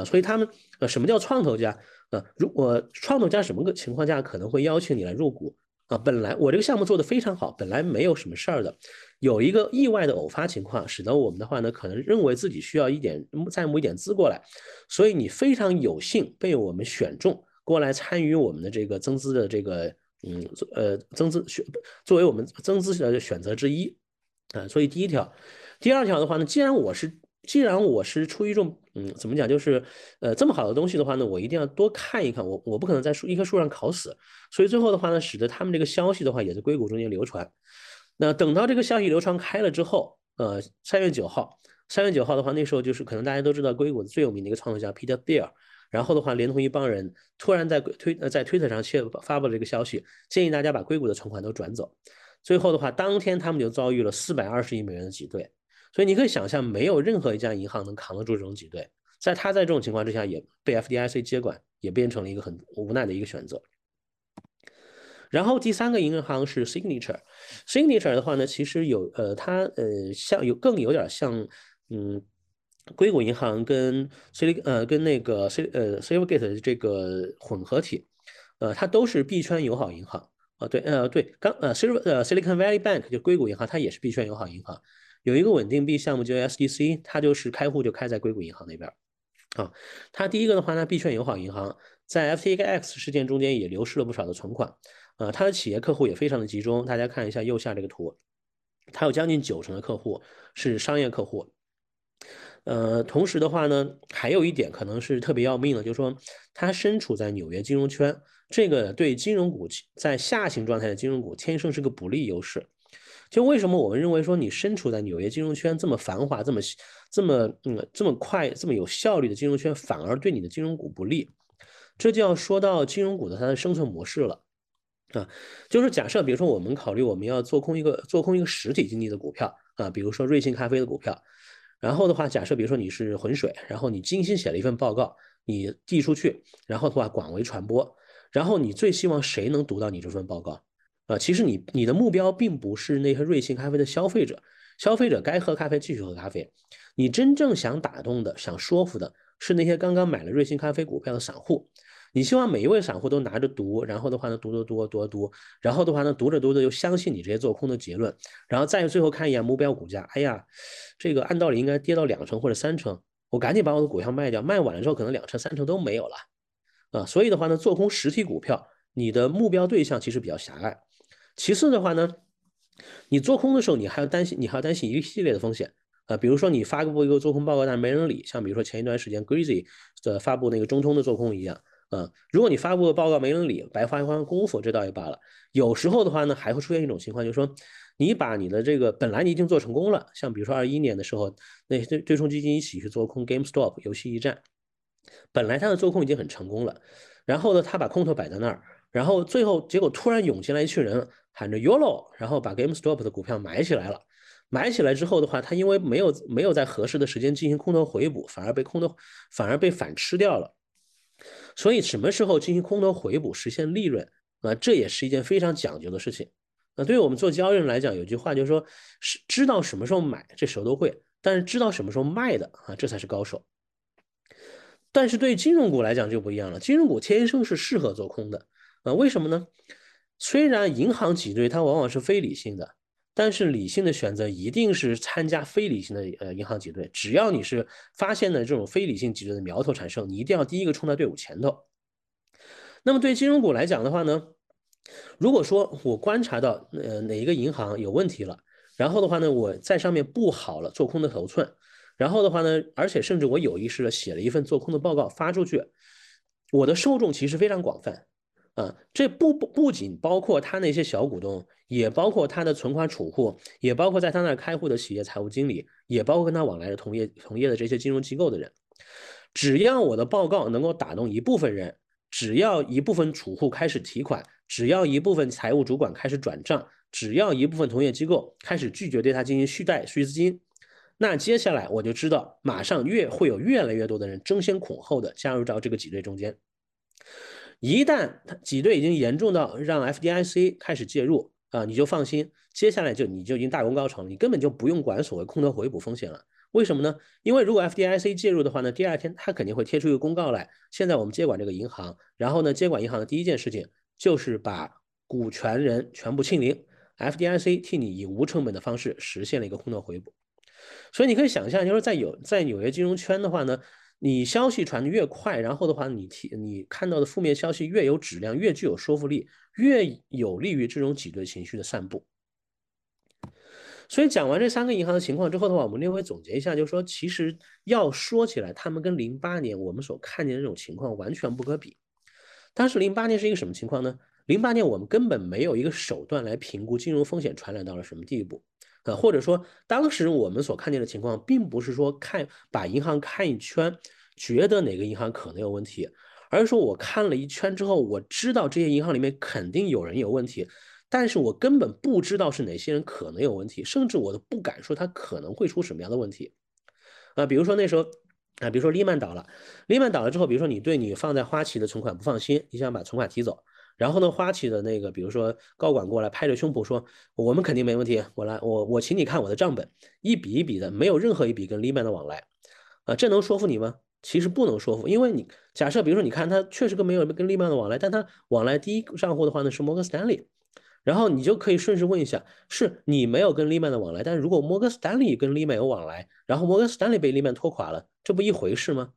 呃。所以他们呃，什么叫创投家？呃，如果创投家什么个情况下可能会邀请你来入股啊、呃？本来我这个项目做得非常好，本来没有什么事儿的。有一个意外的偶发情况，使得我们的话呢，可能认为自己需要一点再募一点资过来，所以你非常有幸被我们选中过来参与我们的这个增资的这个嗯呃增资选作为我们增资的选择之一啊、呃，所以第一条，第二条的话呢，既然我是既然我是出于一种嗯怎么讲就是呃这么好的东西的话呢，我一定要多看一看，我我不可能在树一棵树上烤死，所以最后的话呢，使得他们这个消息的话也在硅谷中间流传。那等到这个消息流传开了之后，呃，三月九号，三月九号的话，那时候就是可能大家都知道硅谷最有名的一个创投家 Peter Thiel， 然后的话连同一帮人突然在推呃在推特上发布了这个消息，建议大家把硅谷的存款都转走。最后的话，当天他们就遭遇了四百二十亿美元的挤兑，所以你可以想象，没有任何一家银行能扛得住这种挤兑。在他在这种情况之下，也被 F D I C 接管，也变成了一个很无奈的一个选择。然后第三个银行是 Signature，Signature Signature 的话呢，其实有呃，它呃像有更有点像嗯，硅谷银行跟 C 呃跟那个 C 呃 Silvergate 的这个混合体，呃，它都是币圈友好银行啊、呃，对呃对，刚呃 Silver 呃 Silicon Valley Bank 就硅谷银行，它也是币圈友好银行，有一个稳定币项目叫 S D C， 它就是开户就开在硅谷银行那边。啊，它第一个的话呢，币圈友好银行在 F T X 事件中间也流失了不少的存款，呃，它的企业客户也非常的集中，大家看一下右下这个图，它有将近九成的客户是商业客户。呃，同时的话呢，还有一点可能是特别要命的，就是说它身处在纽约金融圈，这个对金融股在下行状态的金融股天生是个不利优势。就为什么我们认为说你身处在纽约金融圈这么繁华、这么这么嗯这么快、这么有效率的金融圈，反而对你的金融股不利？这就要说到金融股的它的生存模式了啊，就是假设比如说我们考虑我们要做空一个做空一个实体经济的股票啊，比如说瑞幸咖啡的股票。然后的话，假设比如说你是浑水，然后你精心写了一份报告，你递出去，然后的话广为传播，然后你最希望谁能读到你这份报告？呃，其实你你的目标并不是那些瑞幸咖啡的消费者，消费者该喝咖啡继续喝咖啡，你真正想打动的、想说服的是那些刚刚买了瑞幸咖啡股票的散户。你希望每一位散户都拿着读，然后的话呢读读读读读，然后的话呢读着读着又相信你这些做空的结论，然后再最后看一眼目标股价，哎呀，这个按道理应该跌到两成或者三成，我赶紧把我的股票卖掉，卖完了之后可能两成三成都没有了，啊，所以的话呢，做空实体股票，你的目标对象其实比较狭隘。其次的话呢，你做空的时候你还要担心，你还要担心一系列的风险。呃，比如说你发布一个做空报告但没人理，像比如说前一段时间 Greasy 的发布那个中通的做空一样。嗯，如果你发布的报告没人理，白花一番功夫，这倒也罢了。有时候的话呢，还会出现一种情况，就是说，你把你的这个本来你已经做成功了，像比如说二一年的时候，那对对冲基金一起去做空 GameStop 游戏驿站，本来他的做空已经很成功了，然后呢，他把空头摆在那儿，然后最后结果突然涌进来一群人喊着 YOLO， 然后把 GameStop 的股票买起来了。买起来之后的话，他因为没有没有在合适的时间进行空头回补，反而被空头反而被反吃掉了。所以什么时候进行空头回补实现利润啊，这也是一件非常讲究的事情。那对于我们做交易人来讲，有句话就是说，是知道什么时候买，这谁都会；但是知道什么时候卖的啊，这才是高手。但是对于金融股来讲就不一样了，金融股天生是适合做空的啊？为什么呢？虽然银行挤兑它往往是非理性的，但是理性的选择一定是参加非理性的呃银行挤兑。只要你是发现了这种非理性挤兑的苗头产生，你一定要第一个冲在队伍前头。那么对金融股来讲的话呢，如果说我观察到呃哪一个银行有问题了，然后的话呢我在上面布好了做空的头寸，然后的话呢，而且甚至我有意识的写了一份做空的报告发出去，我的受众其实非常广泛。啊，这不不不仅包括他那些小股东，也包括他的存款储户，也包括在他那开户的企业财务经理，也包括跟他往来的同业同业的这些金融机构的人。只要我的报告能够打动一部分人，只要一部分储户开始提款，只要一部分财务主管开始转账，只要一部分同业机构开始拒绝对他进行续贷续资金，那接下来我就知道，马上越会有越来越多的人争先恐后的加入到这个挤兑中间。一旦挤兑已经严重到让 F D I C 开始介入啊，你就放心，接下来就你就已经大功告成了，你根本就不用管所谓空头回补风险了。为什么呢？因为如果 F D I C 介入的话呢，第二天他肯定会贴出一个公告来，现在我们接管这个银行，然后呢，接管银行的第一件事情就是把股权人全部清零 ，F D I C 替你以无成本的方式实现了一个空头回补。所以你可以想象，就是在有在纽约金融圈的话呢，你消息传得越快，然后的话你提你看到的负面消息越有质量，越具有说服力，越有利于这种挤兑情绪的散布。所以讲完这三个银行的情况之后的话，我们就会总结一下，就是说其实要说起来，他们跟零八年我们所看见的这种情况完全不可比。当时零八年是一个什么情况呢？零八年我们根本没有一个手段来评估金融风险传染到了什么地步。呃，或者说当时我们所看见的情况并不是说看把银行看一圈觉得哪个银行可能有问题，而是说我看了一圈之后，我知道这些银行里面肯定有人有问题，但是我根本不知道是哪些人可能有问题，甚至我都不敢说他可能会出什么样的问题。啊，比如说那时候啊，比如说利曼倒了，利曼倒了之后，比如说你对你放在花旗的存款不放心，你想把存款提走，然后呢，花旗的那个，比如说高管过来拍着胸脯说，我们肯定没问题，我来，我我请你看我的账本，一笔一笔的，没有任何一笔跟 Lehman 的往来，啊、呃，这能说服你吗？其实不能说服，因为你假设，比如说你看他确实跟没有跟 Lehman 的往来，但他往来第一账户的话呢是摩根斯坦利，然后你就可以顺势问一下，是你没有跟 Lehman 的往来，但如果摩根斯坦利跟 Lehman 有往来，然后摩根斯坦利被 Lehman 拖垮了，这不一回事吗？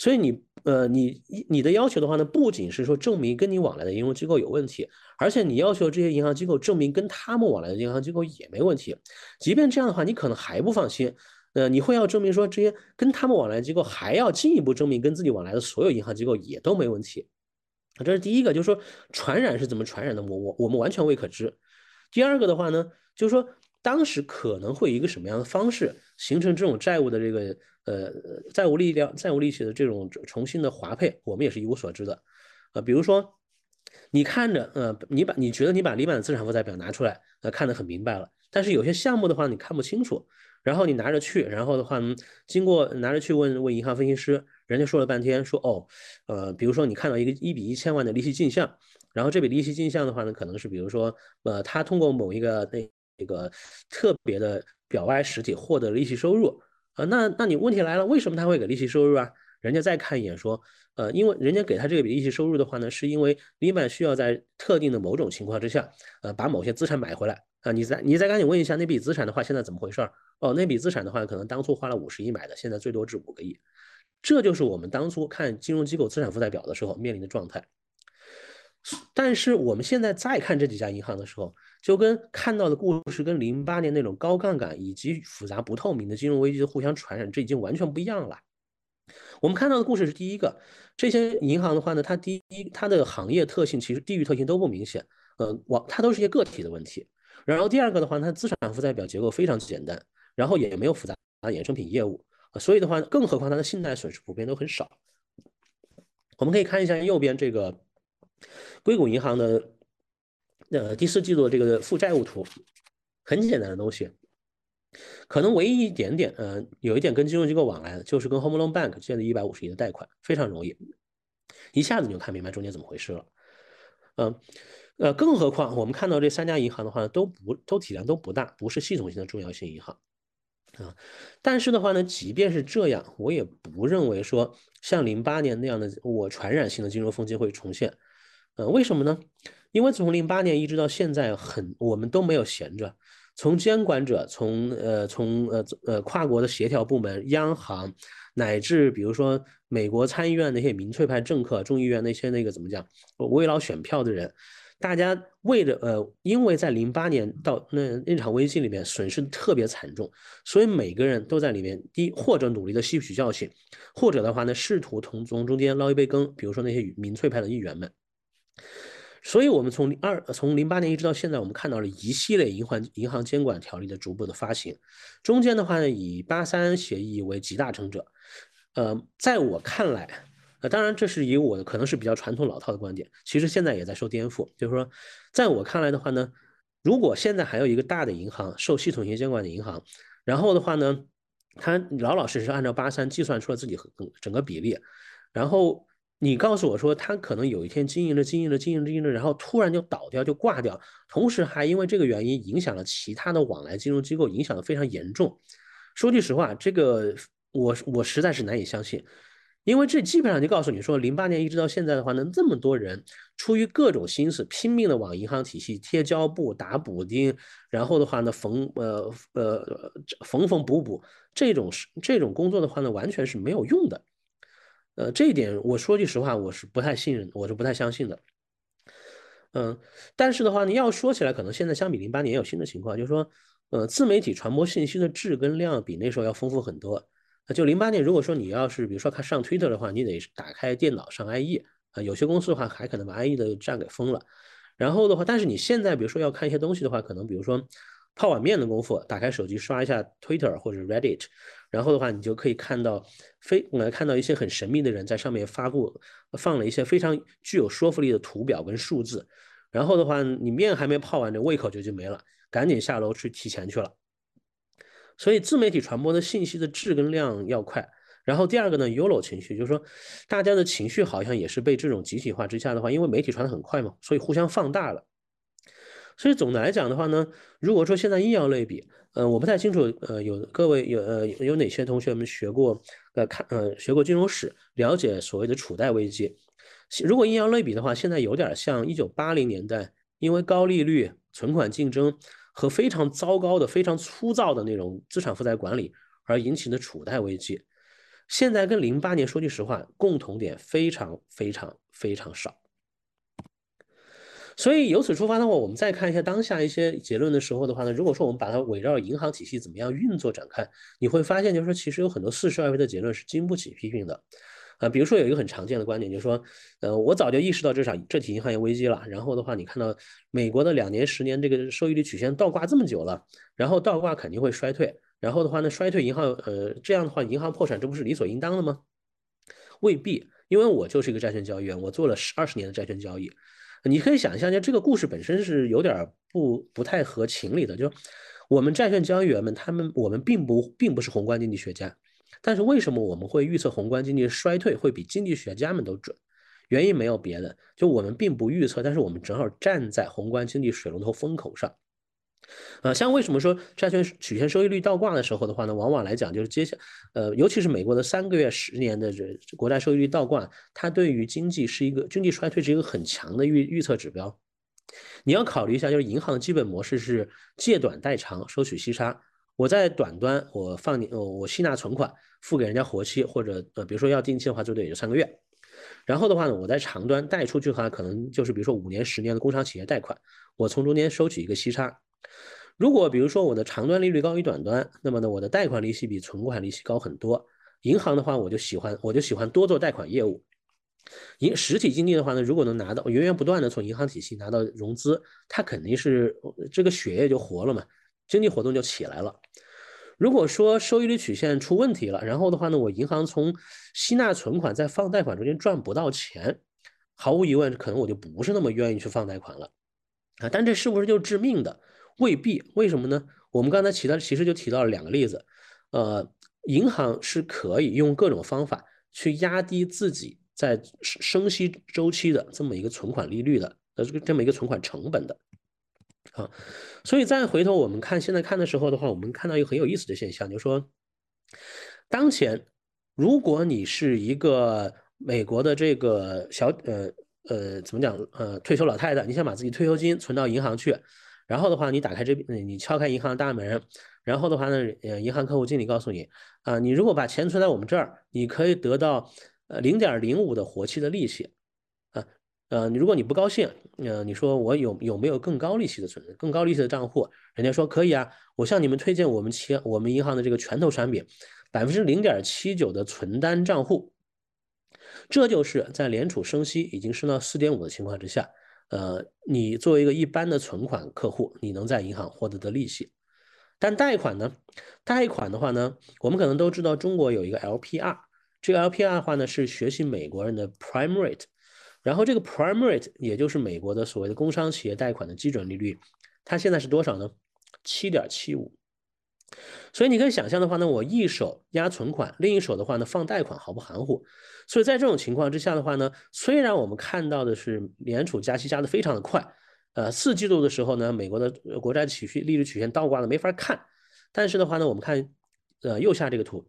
所以你呃你你的要求的话呢，不仅是说证明跟你往来的银行机构有问题，而且你要求这些银行机构证明跟他们往来的银行机构也没问题。即便这样的话，你可能还不放心。呃，你会要证明说这些跟他们往来的机构，还要进一步证明跟自己往来的所有银行机构也都没问题。这是第一个，就是说传染是怎么传染的，我我我们完全未可知。第二个的话呢，就是说当时可能会以一个什么样的方式形成这种债务的这个呃债务力量、债务利息的这种重新的划配，我们也是一无所知的。呃，比如说你看着呃，你把你觉得你把李板的资产负债表拿出来，呃，看得很明白了，但是有些项目的话你看不清楚。然后你拿着去，然后的话，经过拿着去问问银行分析师，人家说了半天，说哦，呃，比如说你看到一个一比一千万的利息进项，然后这笔利息进项的话呢，可能是比如说，呃，他通过某一个那那个特别的表外实体获得利息收入，啊、呃，那那你问题来了，为什么他会给利息收入啊？人家再看一眼说，呃，因为人家给他这笔利息收入的话呢，是因为李板需要在特定的某种情况之下，呃，把某些资产买回来。啊，你再你再赶紧问一下那笔资产的话，现在怎么回事？哦，那笔资产的话，可能当初花了五十亿买的，现在最多值五个亿。这就是我们当初看金融机构资产负债表的时候面临的状态。但是我们现在再看这几家银行的时候，就跟看到的故事跟零八年那种高杠杆以及复杂不透明的金融危机的互相传染，这已经完全不一样了。我们看到的故事是第一个，这些银行的话呢，它第一它的行业特性其实地域特性都不明显，呃，往它都是一些个体的问题。然后第二个的话，它资产负债表结构非常简单，然后也没有复杂的衍生品业务，所以的话，更何况它的信贷损失普遍都很少。我们可以看一下右边这个硅谷银行的呃第四季度的这个负债务图，很简单的东西，可能唯一一点点呃有一点跟金融机构往来的，就是跟 Home Loan Bank 借了一百五十亿的贷款，非常容易，一下子你就看明白中间怎么回事了，嗯、呃。呃，更何况我们看到这三家银行的话都不都体量都不大，不是系统性的重要性银行啊。但是的话呢，即便是这样，我也不认为说像零八年那样的我传染性的金融风机会重现。呃，为什么呢？因为从零八年一直到现在很，很我们都没有闲着，从监管者，从呃从呃呃跨国的协调部门、央行，乃至比如说美国参议院那些民粹派政客、众议院那些那个怎么讲，为了选票的人。大家为了呃，因为在零八年到那那场危机里面损失特别惨重，所以每个人都在里面，第一或者努力的吸取教训，或者的话呢，试图从从中间捞一杯羹，比如说那些民粹派的议员们。所以我们从二从零八年一直到现在，我们看到了一系列银行银行监管条例的逐步的发行，中间的话呢，以八三协议为集大成者。呃，在我看来。呃，当然，这是以我的可能是比较传统老套的观点，其实现在也在受颠覆。就是说，在我看来的话呢，如果现在还有一个大的银行受系统性监管的银行，然后的话呢，它老老实实按照八三计算出了自己整个比例，然后你告诉我说，它可能有一天经营着经营着经营着经营着，然后突然就倒掉就挂掉，同时还因为这个原因影响了其他的往来金融机构，影响的非常严重。说句实话，这个我我实在是难以相信。因为这基本上就告诉你说，零八年一直到现在的话呢，这么多人出于各种心思，拼命的往银行体系贴胶布、打补丁，然后的话呢，缝呃呃缝缝补补，这种这种工作的话呢，完全是没有用的。呃，这一点我说句实话，我是不太信任，我是不太相信的。嗯，但是的话，你要说起来，可能现在相比零八年也有新的情况，就是说，呃，自媒体传播信息的质跟量比那时候要丰富很多。就零八年，如果说你要是比如说看上 Twitter 的话，你得打开电脑上 I E 啊，有些公司的话还可能把 I E 的站给封了。然后的话，但是你现在比如说要看一些东西的话，可能比如说泡碗面的功夫，打开手机刷一下 Twitter 或者 Reddit， 然后的话你就可以看到非呃看到一些很神秘的人在上面发布放了一些非常具有说服力的图表跟数字。然后的话，你面还没泡完，这胃口就就没了，赶紧下楼去提钱去了。所以自媒体传播的信息的质跟量要快，然后第二个呢 ，YOLO 情绪，就是说大家的情绪好像也是被这种集体化之下的话，因为媒体传得很快嘛，所以互相放大了。所以总的来讲的话呢，如果说现在医药类比，呃，我不太清楚，呃，有各位有呃有哪些同学们学过呃看呃学过金融史，了解所谓的储贷危机。如果医药类比的话，现在有点像一九八零年代，因为高利率、存款竞争。和非常糟糕的、非常粗糙的那种资产负债管理而引起的储贷危机，现在跟零八年说句实话，共同点非常非常非常少。所以由此出发的话，我们再看一下当下一些结论的时候的话呢，如果说我们把它围绕银行体系怎么样运作展开，你会发现就是说，其实有很多似是而非的结论是经不起批评的。啊，比如说有一个很常见的观点，就是说，呃，我早就意识到这场这起银行业危机了。然后的话，你看到美国的两年、十年这个收益率曲线倒挂这么久了，然后倒挂肯定会衰退。然后的话呢，衰退银行，呃，这样的话，银行破产，这不是理所应当的吗？未必，因为我就是一个债券交易员，我做了二十年的债券交易。你可以想象一下，这个故事本身是有点不不太合情理的。就我们债券交易员们，他们我们并不并不是宏观经济学家。但是为什么我们会预测宏观经济衰退会比经济学家们都准？原因没有别的，就我们并不预测，但是我们正好站在宏观经济水龙头风口上。呃，像为什么说债券曲线收益率倒挂的时候的话呢，往往来讲就是接下，呃，尤其是美国的三个月、十年的这国债收益率倒挂，它对于经济是一个经济衰退是一个很强的预预测指标。你要考虑一下，就是银行的基本模式是借短代长，收取息差。我在短端，我放你，我吸纳存款，付给人家活期，或者呃，比如说要定期的话，最多也就三个月。然后的话呢，我在长端贷出去的话，可能就是比如说五年、十年的工商企业贷款，我从中间收取一个息差。如果比如说我的长端利率高于短端，那么呢，我的贷款利息比存款利息高很多。银行的话，我就喜欢，我就喜欢多做贷款业务。银实体经济的话呢，如果能拿到源源不断的从银行体系拿到融资，它肯定是这个血液就活了嘛。经济活动就起来了。如果说收益率曲线出问题了，然后的话呢，我银行从吸纳存款在放贷款中间赚不到钱，毫无疑问，可能我就不是那么愿意去放贷款了啊。但这是不是就致命的？未必。为什么呢？我们刚才提到，其实就提到了两个例子。呃，银行是可以用各种方法去压低自己在升息周期的这么一个存款利率的，呃，这么一个存款成本的。啊，所以再回头我们看现在看的时候的话，我们看到一个很有意思的现象，就是说，当前如果你是一个美国的这个小呃呃怎么讲呃退休老太太，你想把自己退休金存到银行去，然后的话你打开这你敲开银行大门，然后的话呢，呃银行客户经理告诉你啊、呃，你如果把钱存在我们这儿，你可以得到呃零点零五的活期的利息。呃，如果你不高兴，呃，你说我有有没有更高利息的存更高利息的账户？人家说可以啊，我向你们推荐我们企我们银行的这个拳头产品，百分之零点七九的存单账户。这就是在联储升息已经升到四点五的情况之下，呃，你作为一个一般的存款客户，你能在银行获得的利息。但贷款呢？贷款的话呢，我们可能都知道中国有一个 L P R， 这个 L P R 的话呢是学习美国人的 prime rate。然后这个 prime rate 也就是美国的所谓的工商企业贷款的基准利率，它现在是多少呢？ 七点七五。所以你可以想象的话呢，我一手压存款，另一手的话呢放贷款，毫不含糊。所以在这种情况之下的话呢，虽然我们看到的是联储加息加的非常的快，呃，四季度的时候呢，美国的国债曲利率曲线倒挂的没法看，但是的话呢，我们看呃右下这个图，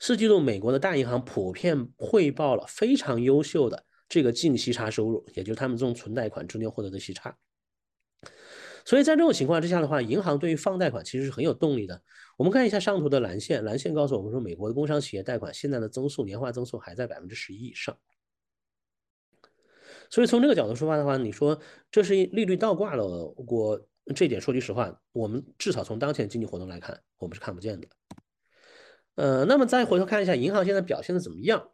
四季度美国的大银行普遍汇报了非常优秀的这个净息差收入，也就是他们这种存贷款之间获得的息差。所以在这种情况之下的话，银行对于放贷款其实是很有动力的。我们看一下上图的蓝线，蓝线告诉我们说，美国的工商企业贷款现在的增速年化增速还在 百分之十一 以上。所以从这个角度出发的话，你说这是利率倒挂了，我这点说句实话，我们至少从当前经济活动来看，我们是看不见的。呃，那么再回头看一下银行现在表现的怎么样。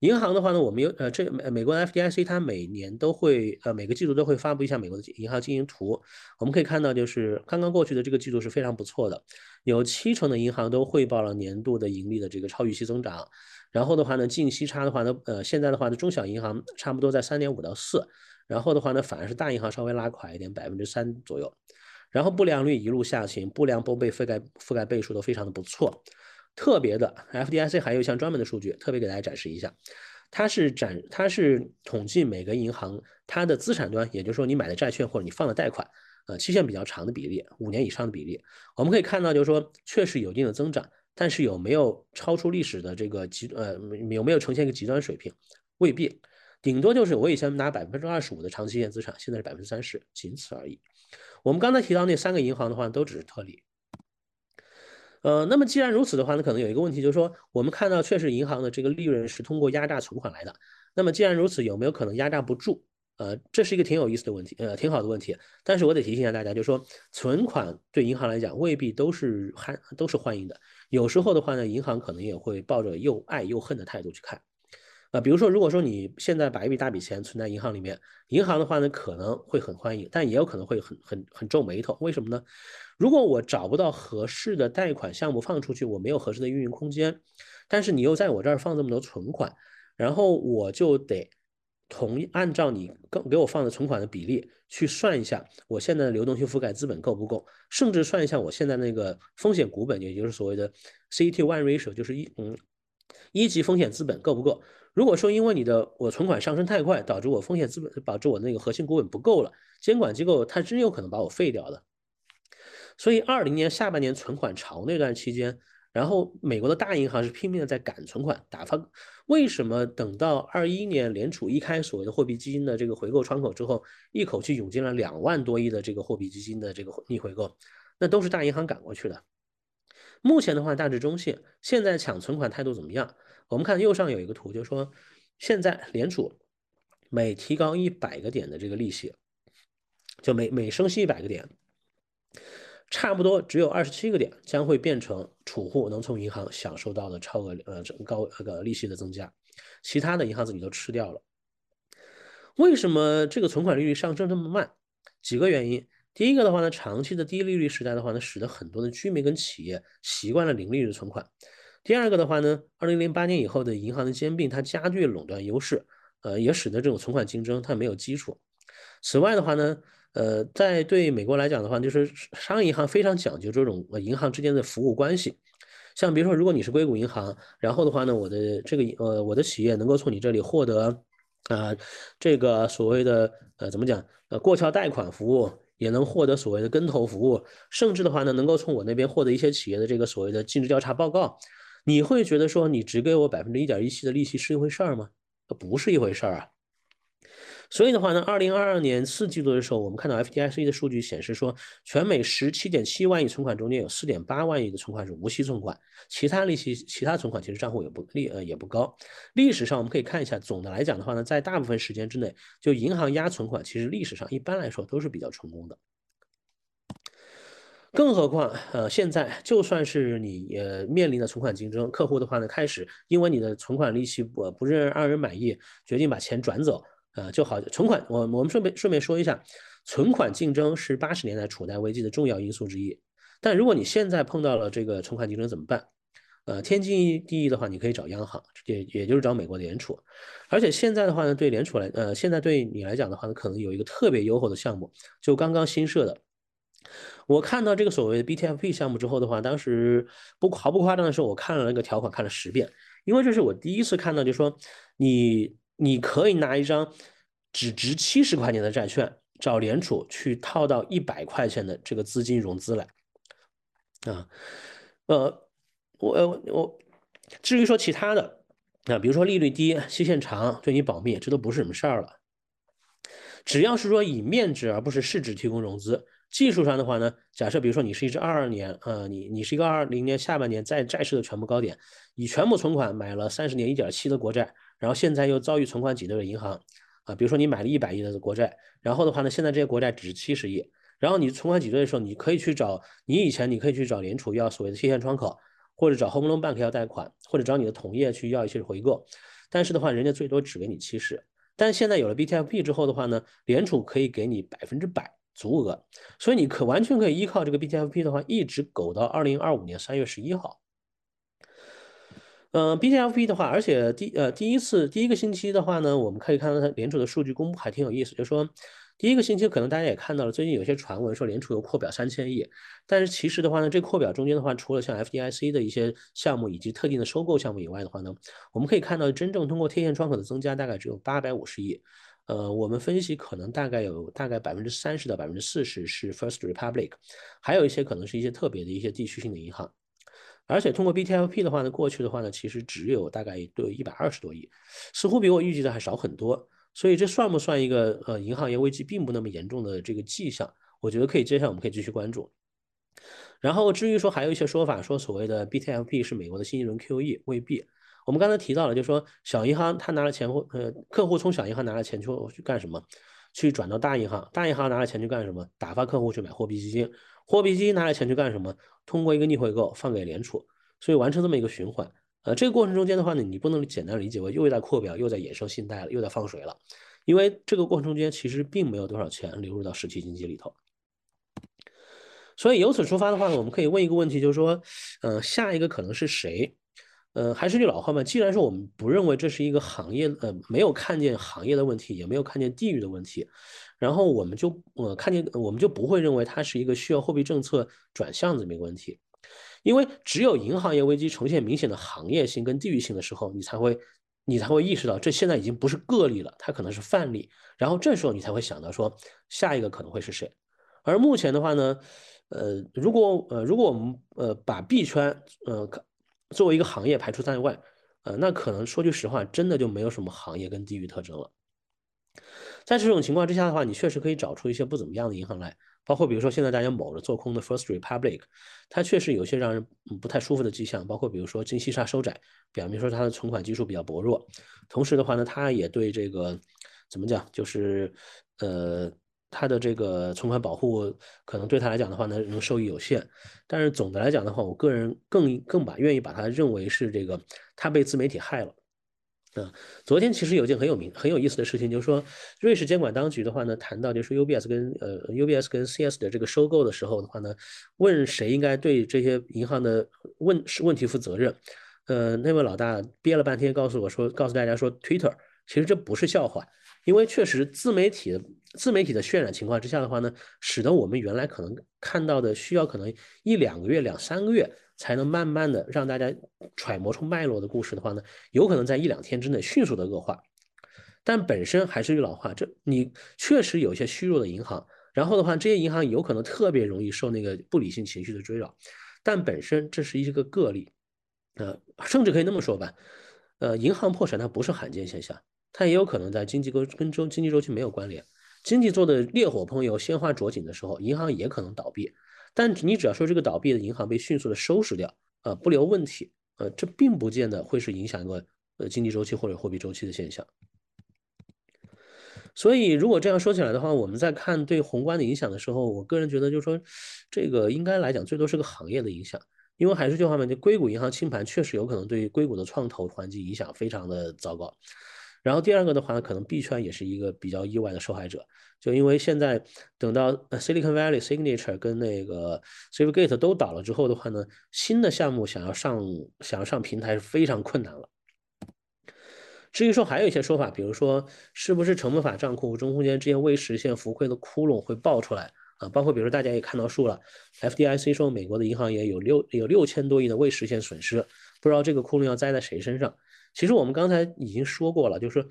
银行的话呢，我们有呃，这美国的 F D I C 它每年都会呃每个季度都会发布一下美国的银行经营图。我们可以看到，就是刚刚过去的这个季度是非常不错的，有七成的银行都汇报了年度的盈利的这个超预期增长。然后的话呢，净息差的话呢，呃，现在的话呢，中小银行差不多在 三点五到四， 然后的话呢，反而是大银行稍微拉垮一点， 百分之三 左右。然后不良率一路下行，不良拨备覆盖覆盖倍数都非常的不错。特别的 F D I C 还有一项专门的数据，特别给大家展示一下，它是展它是统计每个银行它的资产端，也就是说你买的债券或者你放的贷款，呃，期限比较长的比例，五年以上的比例，我们可以看到就是说确实有一定的增长，但是有没有超出历史的这个极呃有没有呈现一个极端水平，未必，顶多就是我以前拿 百分之二十五 的长期限资产，现在是 百分之三十， 仅此而已。我们刚才提到那三个银行的话都只是特例。呃，那么既然如此的话呢，可能有一个问题就是说，我们看到确实银行的这个利润是通过压榨存款来的。那么既然如此，有没有可能压榨不住？呃，这是一个挺有意思的问题，呃，挺好的问题。但是我得提醒一下大家，就是说存款对银行来讲未必都是欢都是欢迎的。有时候的话呢，银行可能也会抱着又爱又恨的态度去看。呃，比如说，如果说你现在把一笔大笔钱存在银行里面，银行的话呢可能会很欢迎，但也有可能会很很很皱眉头。为什么呢？如果我找不到合适的贷款项目放出去，我没有合适的运营空间，但是你又在我这儿放这么多存款，然后我就得。同按照你给我放的存款的比例去算一下，我现在的流动性覆盖资本够不够，甚至算一下我现在那个风险股本，也就是所谓的 C E T one ratio， 就是一嗯一级风险资本够不够。如果说因为你的我存款上升太快，导致我风险资本导致我那个核心股本不够了，监管机构它真有可能把我废掉的。所以二零年下半年存款潮那段期间，然后美国的大银行是拼命的在赶存款打发。为什么等到二一年联储一开所谓的货币基金的这个回购窗口之后，一口气涌进了两万多亿的这个货币基金的这个逆回购，那都是大银行赶过去的。目前的话大致中性，现在抢存款态度怎么样？我们看右上有一个图，就是说现在联储每提高一百个点的这个利息，就每每升息一百个点。差不多只有二十七个点将会变成储户能从银行享受到的超额呃高那个利息的增加，其他的银行自己都吃掉了。为什么这个存款利率上升这么慢？几个原因。第一个的话呢，长期的低利率时代的话呢，使得很多的居民跟企业习惯了零利率存款。第二个的话呢，二零零八年以后的银行的兼并，它加剧垄断优势，呃，也使得这种存款竞争它没有基础。此外的话呢。呃，在对美国来讲的话，就是商业银行非常讲究这种银行之间的服务关系。像比如说，如果你是硅谷银行，然后的话呢，我的这个呃我的企业能够从你这里获得啊、呃、这个所谓的呃怎么讲呃过桥贷款服务，也能获得所谓的跟投服务，甚至的话呢，能够从我那边获得一些企业的这个所谓的尽职调查报告。你会觉得说，你只给我百分之一点一七的利息是一回事儿吗？不是一回事儿啊。所以的话呢，二零二二年四季度的时候，我们看到 F D I C 的数据显示说，全美十七点七万亿存款中间有四点八万亿的存款是无息存款，其他利息、其他存款其实账户也不利呃也不高。历史上我们可以看一下，总的来讲的话呢，在大部分时间之内，就银行压存款，其实历史上一般来说都是比较成功的。更何况，呃，现在就算是你呃面临的存款竞争，客户的话呢，开始因为你的存款利息不不让人满意，决定把钱转走。呃，就好，存款，我我们顺便顺便说一下，存款竞争是八十年代储贷危机的重要因素之一。但如果你现在碰到了这个存款竞争怎么办？呃，天经地义的话，你可以找央行，也也就是找美国联储。而且现在的话呢，对联储来，呃，现在对你来讲的话呢，可能有一个特别优厚的项目，就刚刚新设的。我看到这个所谓的 B T F P 项目之后的话，当时不毫不夸张的时候，我看了那个条款看了十遍，因为这是我第一次看到，就是说你。你可以拿一张只值七十块钱的债券，找联储去套到一百块钱的这个资金融资来，啊，呃，我我至于说其他的，啊，比如说利率低、期限长，对你保密，这都不是什么事儿了。只要是说以面值而不是市值提供融资，技术上的话呢，假设比如说你是一只二二年，呃，你你是一个二零年下半年在债市的全部高点，以全部存款买了三十年一点七的国债。然后现在又遭遇存款挤兑的银行啊，比如说你买了一百亿的国债，然后的话呢，现在这些国债只是七十亿，然后你存款挤兑的时候，你可以去找你以前你可以去找联储要所谓的期限窗口，或者找 Home Loan Bank 要贷款，或者找你的同业去要一些回购，但是的话，人家最多只给你七十，但现在有了 B T F P 之后的话呢，联储可以给你百分之百足额，所以你可完全可以依靠这个 B T F P 的话，一直苟到二零二五年三月十一号。嗯、呃、，B T F P 的话，而且第呃第一次第一个星期的话呢，我们可以看到它联储的数据公布还挺有意思，就是说第一个星期可能大家也看到了，最近有些传闻说联储有扩表三千亿，但是其实的话呢，这扩表中间的话，除了像 F D I C 的一些项目以及特定的收购项目以外的话呢，我们可以看到真正通过贴现窗口的增加大概只有八百五十亿，呃，我们分析可能大概有大概百分之三十到百分之四十是 First Republic， 还有一些可能是一些特别的一些地区性的银行。而且通过 B T F P 的话呢，过去的话呢，其实只有大概对一百二十多亿，似乎比我预计的还少很多。所以这算不算一个呃银行业危机并不那么严重的这个迹象？我觉得可以，接下来我们可以继续关注。然后至于说还有一些说法说所谓的 B T F P 是美国的新一轮 Q E， 未必。我们刚才提到了，就是说小银行他拿了钱，呃，客户从小银行拿了钱去去干什么？去转到大银行，大银行拿了钱去干什么？打发客户去买货币基金，货币基金拿了钱去干什么？通过一个逆回购放给联储，所以完成这么一个循环。呃，这个过程中间的话呢，你不能简单理解为又在扩表，又在衍生信贷了，又在放水了，因为这个过程中间其实并没有多少钱流入到实体经济里头。所以由此出发的话呢，我们可以问一个问题，就是说，呃，下一个可能是谁？呃，还是句老话嘛，既然说我们不认为这是一个行业，呃，没有看见行业的问题，也没有看见地域的问题，然后我们就呃看见，我们就不会认为它是一个需要货币政策转向这么一个问题，因为只有银行业危机呈现明显的行业性跟地域性的时候，你才会你才会意识到这现在已经不是个例了，它可能是范例，然后这时候你才会想到说下一个可能会是谁。而目前的话呢，呃，如果呃如果我们呃把币圈呃。作为一个行业排除在外，呃，那可能说句实话，真的就没有什么行业跟地域特征了。在这种情况之下的话，你确实可以找出一些不怎么样的银行来，包括比如说现在大家卯着做空的 First Republic， 它确实有些让人不太舒服的迹象，包括比如说净息差收窄，表明说它的存款基数比较薄弱。同时的话呢，它也对这个怎么讲，就是呃。它的这个存款保护可能对他来讲的话呢，能受益有限。但是总的来讲的话，我个人更更把愿意把它认为是这个他被自媒体害了。嗯、呃，昨天其实有件很有名很有意思的事情，就是说瑞士监管当局的话呢，谈到就是 U B S 跟呃 U B S 跟 C S 的这个收购的时候的话呢，问谁应该对这些银行的问问题负责任。呃，那位老大憋了半天告诉我说，告诉大家说 Twitter， 其实这不是笑话。因为确实自媒体自媒体的渲染情况之下的话呢，使得我们原来可能看到的需要可能一两个月两三个月才能慢慢的让大家揣摩出脉络的故事的话呢，有可能在一两天之内迅速的恶化。但本身还是句老话，这你确实有些虚弱的银行，然后的话这些银行有可能特别容易受那个不理性情绪的追扰，但本身这是一个个例，呃，甚至可以那么说吧，呃，银行破产它不是罕见现象，它也有可能在经济跟跟周经济周期没有关联，经济做的烈火烹油、鲜花着锦的时候，银行也可能倒闭。但你只要说这个倒闭的银行被迅速的收拾掉，呃，不留问题，呃，这并不见得会是影响一个呃经济周期或者货币周期的现象。所以，如果这样说起来的话，我们在看对宏观的影响的时候，我个人觉得就是说，这个应该来讲最多是个行业的影响。因为还是这方面，就硅谷银行清盘确实有可能对硅谷的创投环境影响非常的糟糕。然后第二个的话，可能币圈也是一个比较意外的受害者，就因为现在等到 Silicon Valley、Signature 跟那个 Silvergate 都倒了之后的话呢，新的项目想要上想要上平台是非常困难了。至于说还有一些说法，比如说是不是成本法账户中空间之间未实现浮亏的窟窿会爆出来啊？包括比如说大家也看到数了 ，F D I C 说美国的银行也有六有六千多亿的未实现损失，不知道这个窟窿要栽在谁身上。其实我们刚才已经说过了，就是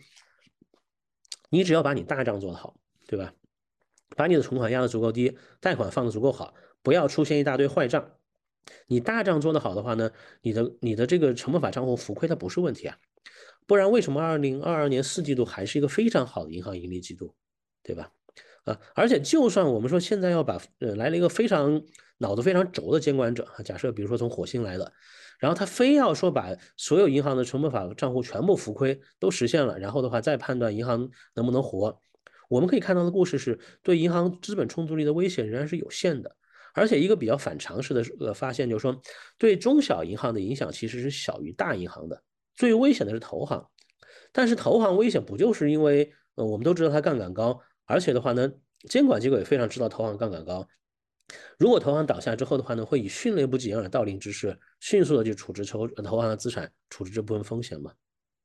你只要把你大账做得好，对吧？把你的存款压得足够低，贷款放得足够好，不要出现一大堆坏账。你大账做得好的话呢，你的你的这个成本法账户浮亏它不是问题啊。不然为什么二零二二年四季度还是一个非常好的银行盈利季度，对吧？啊，而且就算我们说现在要把呃来了一个非常脑子非常轴的监管者，假设比如说从火星来的。然后他非要说把所有银行的成本法账户全部浮亏都实现了，然后的话再判断银行能不能活。我们可以看到的故事是，对银行资本充足力的威胁仍然是有限的。而且一个比较反常识的呃发现就是说，对中小银行的影响其实是小于大银行的。最危险的是投行，但是投行危险不就是因为呃我们都知道它杠杆高，而且的话呢，监管机构也非常知道投行杠杆高。如果投行倒下之后的话呢，会以迅雷不及掩耳盗铃之势，迅速的去处置投投行的资产，处置这部分风险嘛，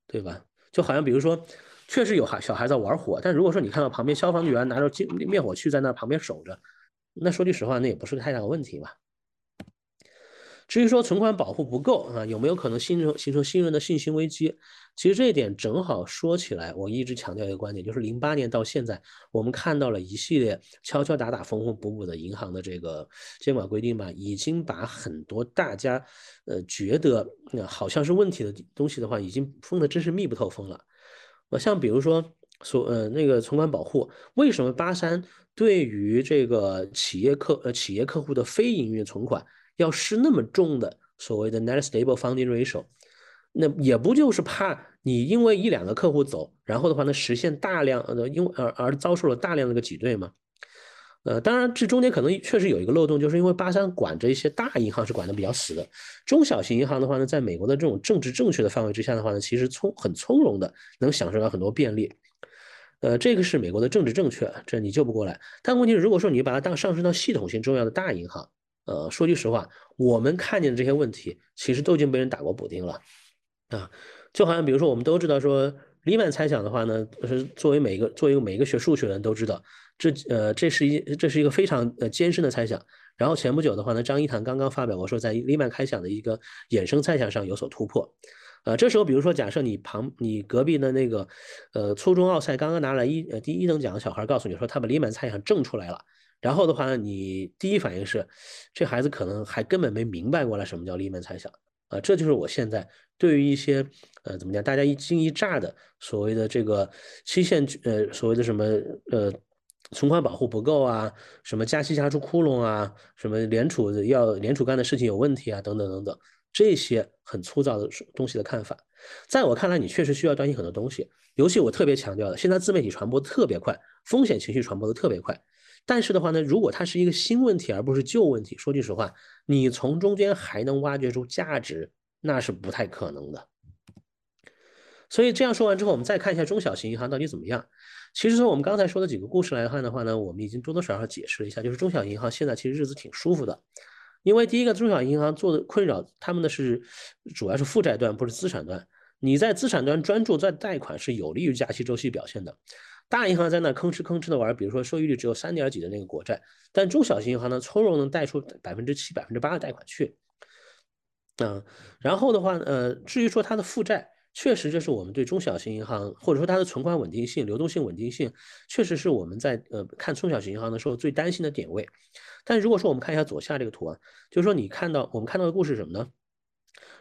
对吧？就好像比如说，确实有孩小孩在玩火，但如果说你看到旁边消防员拿着灭火器在那旁边守着，那说句实话，那也不是个太大的问题嘛。至于说存款保护不够啊，有没有可能形成形成新人的信心危机？其实这一点正好说起来，我一直强调一个观点，就是零八年到现在，我们看到了一系列敲敲打打、缝缝补补的银行的这个监管规定吧，已经把很多大家呃觉得、呃、好像是问题的东西的话，已经封的真是密不透风了。我像比如说所呃那个存款保护，为什么八三对于这个企业客呃企业客户的非营运存款要施那么重的所谓的 net stable funding ratio， 那也不就是怕你因为一两个客户走，然后的话呢实现大量呃因为而而遭受了大量的个挤兑嘛？呃，当然这中间可能确实有一个漏洞，就是因为巴山管着一些大银行是管的比较死的，中小型银行的话呢，在美国的这种政治正确的范围之下的话呢，其实从很从容的能享受到很多便利。呃，这个是美国的政治正确，这你救不过来。但问题是，如果说你把它当上升到系统性重要的大银行，呃，说句实话，我们看见的这些问题，其实都已经被人打过补丁了啊。就好像比如说，我们都知道说，黎曼猜想的话呢，是作为每个作为每一个学数学的人都知道，这呃这是一这是一个非常呃艰深的猜想。然后前不久的话呢，张一堂刚刚发表过说，在黎曼猜想的一个衍生猜想上有所突破。呃，这时候比如说，假设你旁你隔壁的那个，呃，初中奥赛刚刚拿来一呃第一等奖的小孩告诉你说他把黎曼猜想挣出来了，然后的话呢，你第一反应是，这孩子可能还根本没明白过来什么叫黎曼猜想啊、呃，这就是我现在对于一些呃怎么讲，大家一惊一乍的所谓的这个期限呃所谓的什么呃。存款保护不够啊，什么加息加出窟窿啊，什么联储要联储干的事情有问题啊，等等等等，这些很粗糙的东西的看法，在我看来，你确实需要担心很多东西。尤其我特别强调的，现在自媒体传播特别快，风险情绪传播的特别快。但是的话呢，如果它是一个新问题而不是旧问题，说句实话，你从中间还能挖掘出价值，那是不太可能的。所以这样说完之后，我们再看一下中小型银行到底怎么样。其实从我们刚才说的几个故事来看的话呢，我们已经多多少少解释了一下，就是中小银行现在其实日子挺舒服的，因为第一个中小银行做的困扰他们的是主要是负债端，不是资产端。你在资产端专注在贷款是有利于加息周期表现的。大银行在那吭哧吭哧的玩，比如说收益率只有三点几的那个国债，但中小型银行呢，从容能贷出百分之七、百分之八的贷款去。嗯，然后的话，呃，至于说它的负债。确实，这是我们对中小型银行或者说它的存款稳定性、流动性稳定性，确实是我们在呃看中小型银行的时候最担心的点位。但如果说我们看一下左下这个图啊，就是说你看到我们看到的故事是什么呢？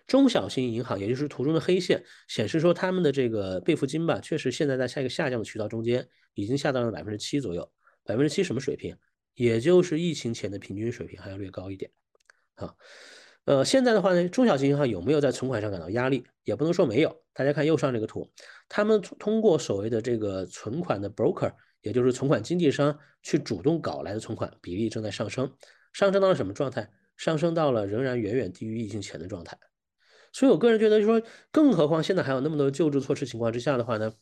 中小型银行，也就是图中的黑线，显示说他们的这个备付金吧，确实现在在下一个下降的渠道中间，已经下到了百分之七左右。百分之七什么水平？也就是疫情前的平均水平，还要略高一点啊。呃，现在的话呢，中小型银行有没有在存款上感到压力？也不能说没有。大家看右上这个图，他们通过所谓的这个存款的 broker， 也就是存款经纪商去主动搞来的存款比例正在上升，上升到了什么状态？上升到了仍然远远低于疫情前的状态。所以我个人觉得说，更何况现在还有那么多救助措施情况之下的话呢，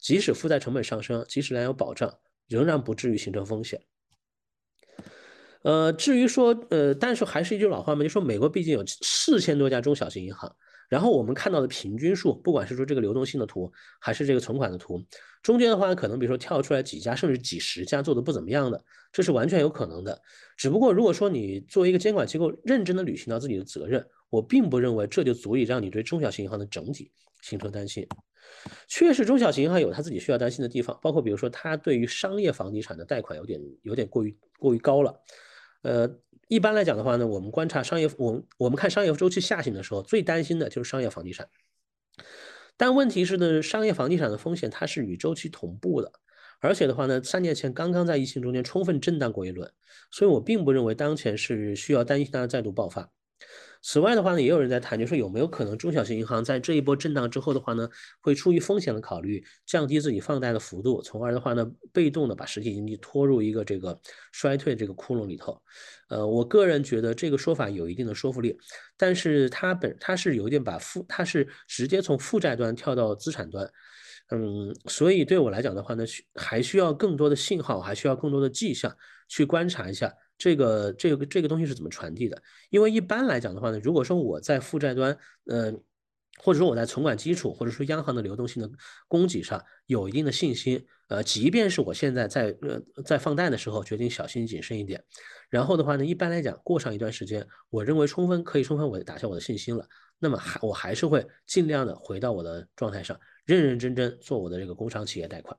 即使负债成本上升，即使良有保障，仍然不至于形成风险。呃，至于说，呃，但是还是一句老话嘛，就说美国毕竟有四千多家中小型银行，然后我们看到的平均数，不管是说这个流动性的图，还是这个存款的图，中间的话可能比如说跳出来几家，甚至几十家做的不怎么样的，这是完全有可能的。只不过如果说你作为一个监管机构认真的履行到自己的责任，我并不认为这就足以让你对中小型银行的整体形成担心。确实，中小型银行有它自己需要担心的地方，包括比如说它对于商业房地产的贷款有点有点过于过于高了。呃，一般来讲的话呢，我们观察商业，我们我们看商业周期下行的时候，最担心的就是商业房地产。但问题是呢，商业房地产的风险它是与周期同步的，而且的话呢，三年前刚刚在疫情中间充分震荡过一轮，所以我并不认为当前是需要担心它的再度爆发。此外的话呢，也有人在谈，就是有没有可能中小型银行在这一波震荡之后的话呢，会出于风险的考虑，降低自己放贷的幅度，从而的话呢，被动的把实体经济拖入一个这个衰退这个窟窿里头。呃，我个人觉得这个说法有一定的说服力，但是它本它是有一点把负，它是直接从负债端跳到资产端，嗯，所以对我来讲的话呢，还需要更多的信号，还需要更多的迹象去观察一下。这个这个这个东西是怎么传递的？因为一般来讲的话呢，如果说我在负债端，呃，或者说我在存款基础，或者说央行的流动性的供给上有一定的信心，呃，即便是我现在在呃在放贷的时候决定小心谨慎一点，然后的话呢，一般来讲过上一段时间，我认为充分可以充分我打消我的信心了，那么还我还是会尽量的回到我的状态上，认认真真做我的这个工商企业贷款，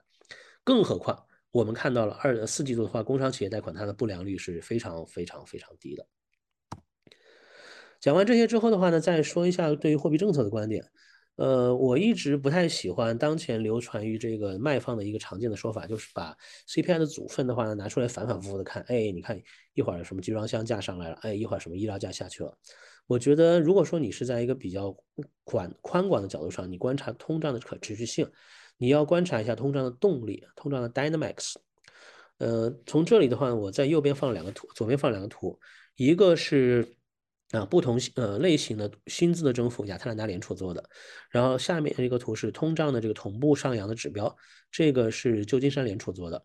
更何况。我们看到了二四季度的话，工商企业贷款它的不良率是非常非常非常低的。讲完这些之后的话呢，再说一下对于货币政策的观点。呃，我一直不太喜欢当前流传于这个卖方的一个常见的说法，就是把 C P I 的组分的话呢拿出来反反复复的看，哎，你看一会儿什么集装箱价上来了，哎，一会儿什么医疗价下去了。我觉得如果说你是在一个比较宽宽广的角度上，你观察通胀的可持续性，你要观察一下通胀的动力，通胀的 dynamics。呃，从这里的话，我在右边放两个图，左边放两个图，一个是啊不同呃类型的薪资的增幅，亚特兰大联储做的，然后下面一个图是通胀的这个同步上扬的指标，这个是旧金山联储做的。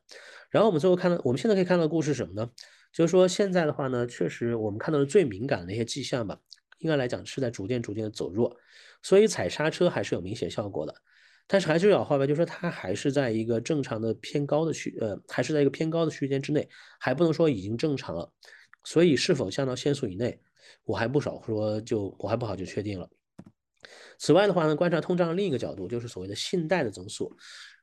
然后我们最后看到，我们现在可以看到的故事是什么呢？就是说现在的话呢，确实我们看到的最敏感的那些迹象吧，应该来讲是在逐渐逐渐的走弱，所以踩刹车还是有明显效果的。但是还是有老话吧，就是说它还是在一个正常的偏高的区，呃，还是在一个偏高的区间之内，还不能说已经正常了。所以是否降到限速以内，我还不少说就我还不好就确定了。此外的话呢，观察通胀的另一个角度就是所谓的信贷的增速。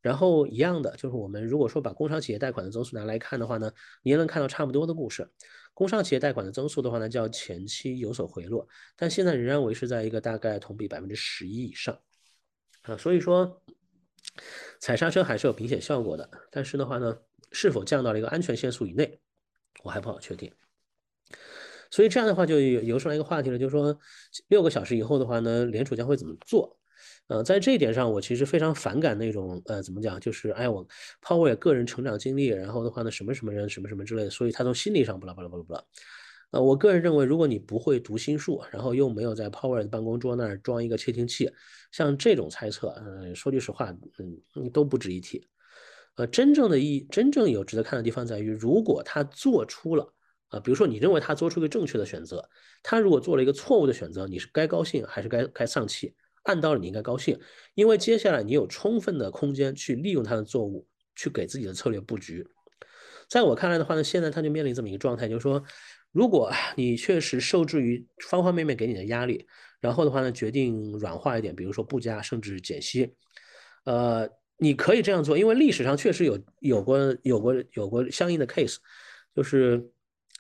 然后一样的，就是我们如果说把工商企业贷款的增速拿来看的话呢，你也能看到差不多的故事。工商企业贷款的增速的话呢，叫前期有所回落，但现在仍然维持在一个大概同比百分之十一以上。啊，所以说踩刹车还是有明显效果的，但是的话呢，是否降到了一个安全限速以内，我还不好确定。所以这样的话就由上来一个话题了，就是说六个小时以后的话呢，联储将会怎么做？呃，在这一点上，我其实非常反感那种呃，怎么讲，就是哎，我抛我也个人成长经历，然后的话呢，什么什么人，什么什么之类的，所以他从心理上不啦不啦不啦不啦。呃，我个人认为，如果你不会读心术，然后又没有在 Powell 的办公桌那儿装一个窃听器，像这种猜测，嗯、呃，说句实话，嗯，都不值一提。呃，真正的意，真正有值得看的地方在于，如果他做出了，啊、呃，比如说你认为他做出一个正确的选择，他如果做了一个错误的选择，你是该高兴还是该该丧气？按道理你应该高兴，因为接下来你有充分的空间去利用他的错误，去给自己的策略布局。在我看来的话呢，现在他就面临这么一个状态，就是说。如果你确实受制于方方面面给你的压力，然后的话呢，决定软化一点，比如说不加甚至减息，呃，你可以这样做，因为历史上确实有有过有过有过相应的 case， 就是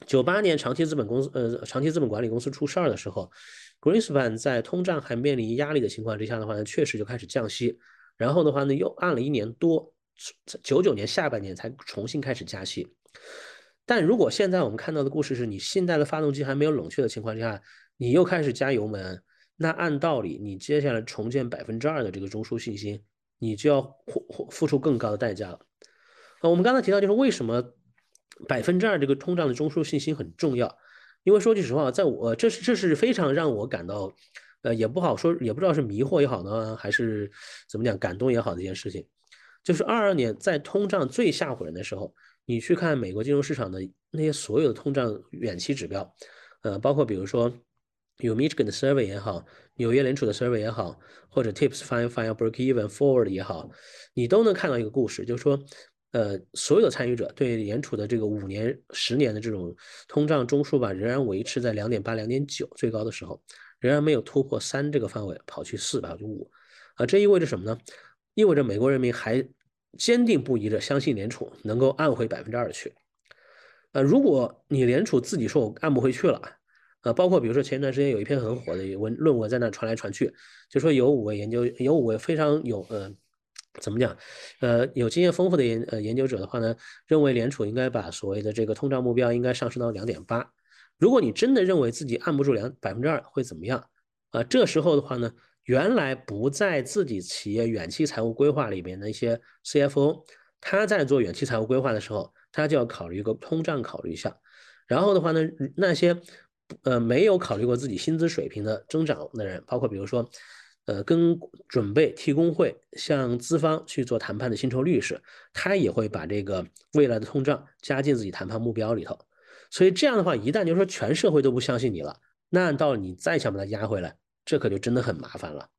九八年长期资本公司呃长期资本管理公司出事儿的时候 ，Greenspan 在通胀还面临压力的情况之下的话呢，确实就开始降息，然后的话呢又按了一年多，九九年下半年才重新开始加息。但如果现在我们看到的故事是你信贷的发动机还没有冷却的情况下，你又开始加油门，那按道理你接下来重建百分之二的这个中枢信心，你就要付出更高的代价了。呃，我们刚才提到就是为什么百分之二这个通胀的中枢信心很重要，因为说句实话，在我这是这是非常让我感到，呃，也不好说，也不知道是迷惑也好呢，还是怎么讲感动也好的一件事情，就是二二年在通胀最吓唬人的时候。你去看美国金融市场的那些所有的通胀远期指标，呃，包括比如说有 Michigan 的 survey 也好，纽约联储的 survey 也好，或者 Tips Find Find Break Even Forward 也好，你都能看到一个故事，就是说，呃，所有的参与者对联储的这个五年、十年的这种通胀中枢吧，仍然维持在 两点八、两点九 最高的时候，仍然没有突破三这个范围，跑去四百分之五，啊，这意味着什么呢？意味着美国人民还坚定不移的相信联储能够按回百分之二去，呃，如果你联储自己说我按不回去了，呃，包括比如说前段时间有一篇很火的文论文在那传来传去，就说有五位研究有五位非常有呃怎么讲呃有经验丰富的研呃研究者的话呢，认为联储应该把所谓的这个通胀目标应该上升到 两点八， 如果你真的认为自己按不住百分之二会怎么样啊、呃？这时候的话呢？原来不在自己企业远期财务规划里面的一些 C F O， 他在做远期财务规划的时候，他就要考虑一个通胀考虑一下。然后的话呢，那些呃没有考虑过自己薪资水平的增长的人，包括比如说呃跟准备替工会向资方去做谈判的薪酬律师，他也会把这个未来的通胀加进自己谈判目标里头。所以这样的话，一旦就是说全社会都不相信你了，那按道理你再想把它压回来，这可就真的很麻烦了。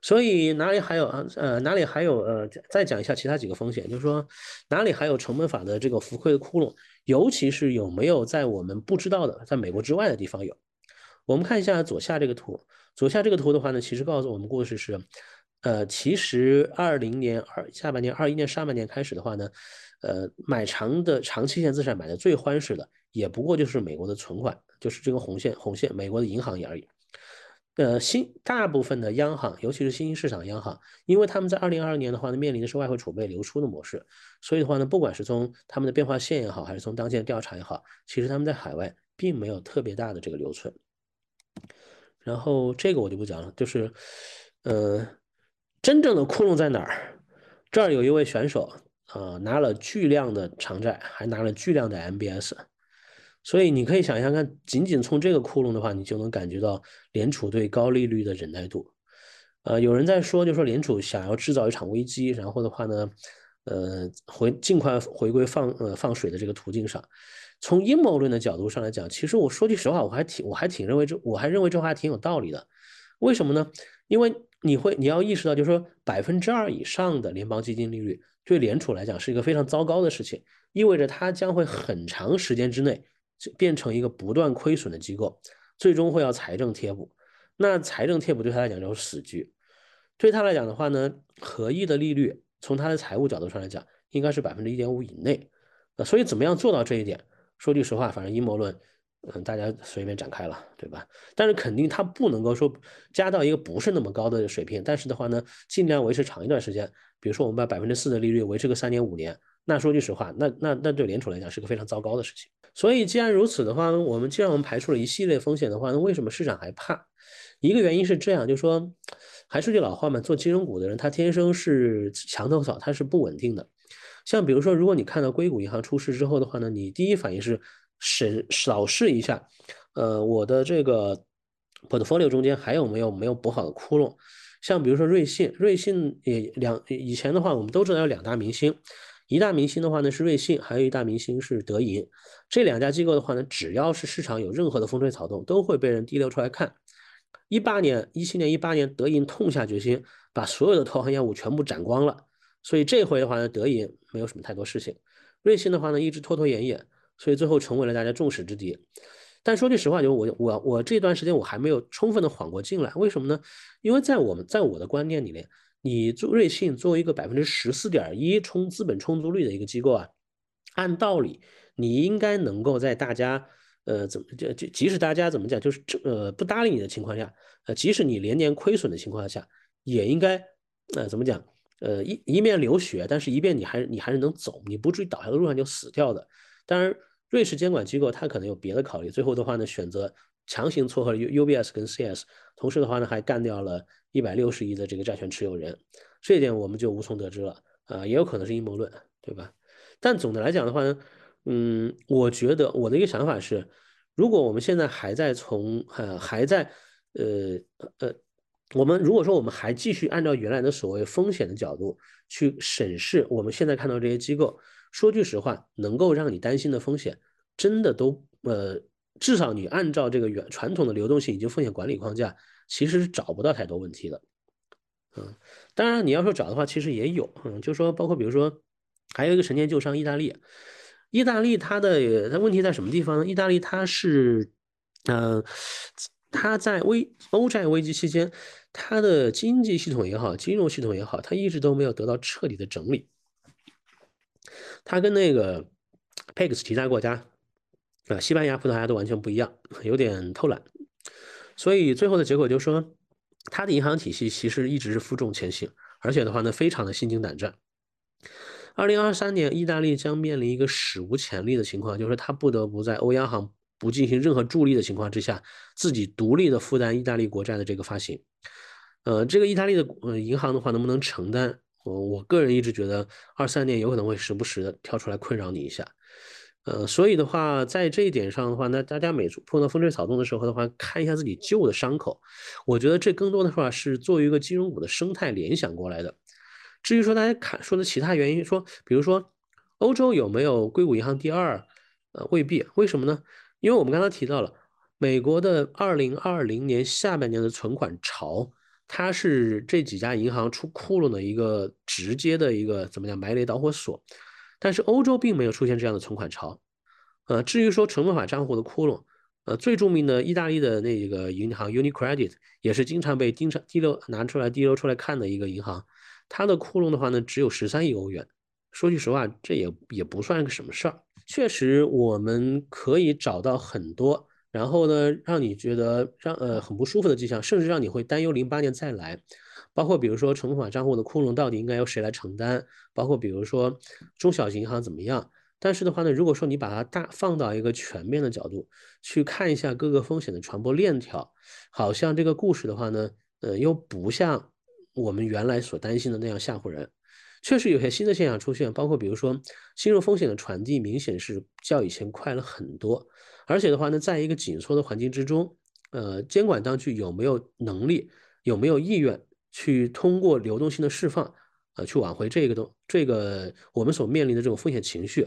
所以哪里还有啊？呃，哪里还有呃？再讲一下其他几个风险，就是说哪里还有成本法的这个浮亏的窟窿，尤其是有没有在我们不知道的，在美国之外的地方有？我们看一下左下这个图，左下这个图的话呢，其实告诉我们故事是，呃，其实二零年二下半年、二一年上半年开始的话呢，呃，买长的长期限资产买的最欢实的，也不过就是美国的存款。就是这个红线，红线，美国的银行业而已。呃，新大部分的央行，尤其是新兴市场央行，因为他们在二零二二年的话呢，面临的是外汇储备流出的模式，所以的话呢，不管是从他们的变化线也好，还是从当前的调查也好，其实他们在海外并没有特别大的这个留存。然后这个我就不讲了，就是，呃，真正的窟窿在哪儿？这儿有一位选手啊、呃，拿了巨量的长债，还拿了巨量的 M B S。所以你可以想象看，仅仅从这个窟窿的话，你就能感觉到联储对高利率的忍耐度。呃，有人在说，就说联储想要制造一场危机，然后的话呢，呃，回尽快回归放呃放水的这个途径上。从阴谋论的角度上来讲，其实我说句实话，我还挺我还挺认为这我还认为这话挺有道理的。为什么呢？因为你会你要意识到，就是说百分之二以上的联邦基金利率对联储来讲是一个非常糟糕的事情，意味着它将会很长时间之内。变成一个不断亏损的机构，最终会要财政贴补。那财政贴补对他来讲就是死局。对他来讲的话呢，合意的利率从他的财务角度上来讲，应该是 百分之一点五 以内。那所以怎么样做到这一点？说句实话，反正阴谋论，嗯，大家随便展开了，对吧？但是肯定他不能够说加到一个不是那么高的水平，但是的话呢，尽量维持长一段时间。比如说我们把 百分之四 的利率维持个 三点五 年，那说句实话，那那那对联储来讲是个非常糟糕的事情。所以既然如此的话，我们既然我们排除了一系列风险的话，那为什么市场还怕？一个原因是这样，就是说，还是句老话嘛，做金融股的人他天生是墙头草，他是不稳定的。像比如说，如果你看到硅谷银行出事之后的话呢，你第一反应是审扫视一下，呃，我的这个 portfolio 中间还有没有没有补好的窟窿？像比如说瑞信，瑞信也两以前的话，我们都知道有两大明星。一大明星的话呢是瑞信，还有一大明星是德银，这两家机构的话呢，只要是市场有任何的风吹草动，都会被人提溜出来看。一八年、一七年、一八年，德银痛下决心把所有的投行业务全部斩光了，所以这回的话呢，德银没有什么太多事情。瑞信的话呢，一直拖拖延延，所以最后成为了大家众矢之的。但说句实话，就我我我这段时间我还没有充分的缓过劲来，为什么呢？因为在我们在我的观念里面。你做瑞信作为一个 百分之十四点一 充资本充足率的一个机构啊，按道理你应该能够在大家呃怎么就即使大家怎么讲就是呃不搭理你的情况下，呃即使你连年亏损的情况下，也应该呃怎么讲呃一一面流血，但是一面你还你还是能走，你不至于倒下的路上就死掉的。当然，瑞士监管机构它可能有别的考虑，最后的话呢选择强行撮合了 U B S 跟 C S， 同时的话呢还干掉了。一百六十亿的这个债权持有人，这一点我们就无从得知了啊、呃，也有可能是阴谋论，对吧？但总的来讲的话呢，嗯，我觉得我的一个想法是，如果我们现在还在从呃还在呃呃，我们如果说我们还继续按照原来的所谓风险的角度去审视我们现在看到这些机构，说句实话，能够让你担心的风险，真的都呃，至少你按照这个原传统的流动性以及风险管理框架。其实是找不到太多问题的，嗯，当然你要说找的话，其实也有，嗯，就说包括比如说，还有一个陈年旧伤，意大利，意大利它的它问题在什么地方呢？意大利它是，嗯、呃，它在危欧债危机期间，它的经济系统也好，金融系统也好，它一直都没有得到彻底的整理。它跟那个佩克斯其他国家，啊、呃，西班牙、葡萄牙都完全不一样，有点偷懒。所以最后的结果就是说，它的银行体系其实一直是负重前行，而且的话呢，非常的心惊胆战。二零二三年，意大利将面临一个史无前例的情况，就是它不得不在欧央行不进行任何助力的情况之下，自己独立的负担意大利国债的这个发行。呃，这个意大利的、呃、银行的话，能不能承担？我、呃、我个人一直觉得，二三年有可能会时不时的跳出来困扰你一下。呃，所以的话，在这一点上的话，那大家每次碰到风吹草动的时候的话，看一下自己旧的伤口，我觉得这更多的话是作为一个金融股的生态联想过来的。至于说大家看说的其他原因，说比如说欧洲有没有硅谷银行第二，呃，未必。为什么呢？因为我们刚才提到了美国的二零二零年下半年的存款潮，它是这几家银行出窟窿的一个直接的一个怎么讲埋雷导火索。但是欧洲并没有出现这样的存款潮，呃，至于说成本法账户的窟窿，呃，最著名的意大利的那个银行 UniCredit 也是经常被经常滴溜拿出来滴溜出来看的一个银行，它的窟窿的话呢只有十三亿欧元，说句实话，这也也不算个什么事儿。确实，我们可以找到很多然后呢，让你觉得让呃很不舒服的迹象，甚至让你会担忧零八年再来。包括比如说存款账户的窟窿到底应该由谁来承担，包括比如说中小型银行怎么样。但是的话呢，如果说你把它大放到一个全面的角度去看一下各个风险的传播链条，好像这个故事的话呢，呃，又不像我们原来所担心的那样吓唬人。确实有些新的现象出现，包括比如说金融风险的传递明显是较以前快了很多，而且的话呢，在一个紧缩的环境之中，呃，监管当局有没有能力，有没有意愿去通过流动性的释放？呃，去挽回这个东这个我们所面临的这种风险情绪，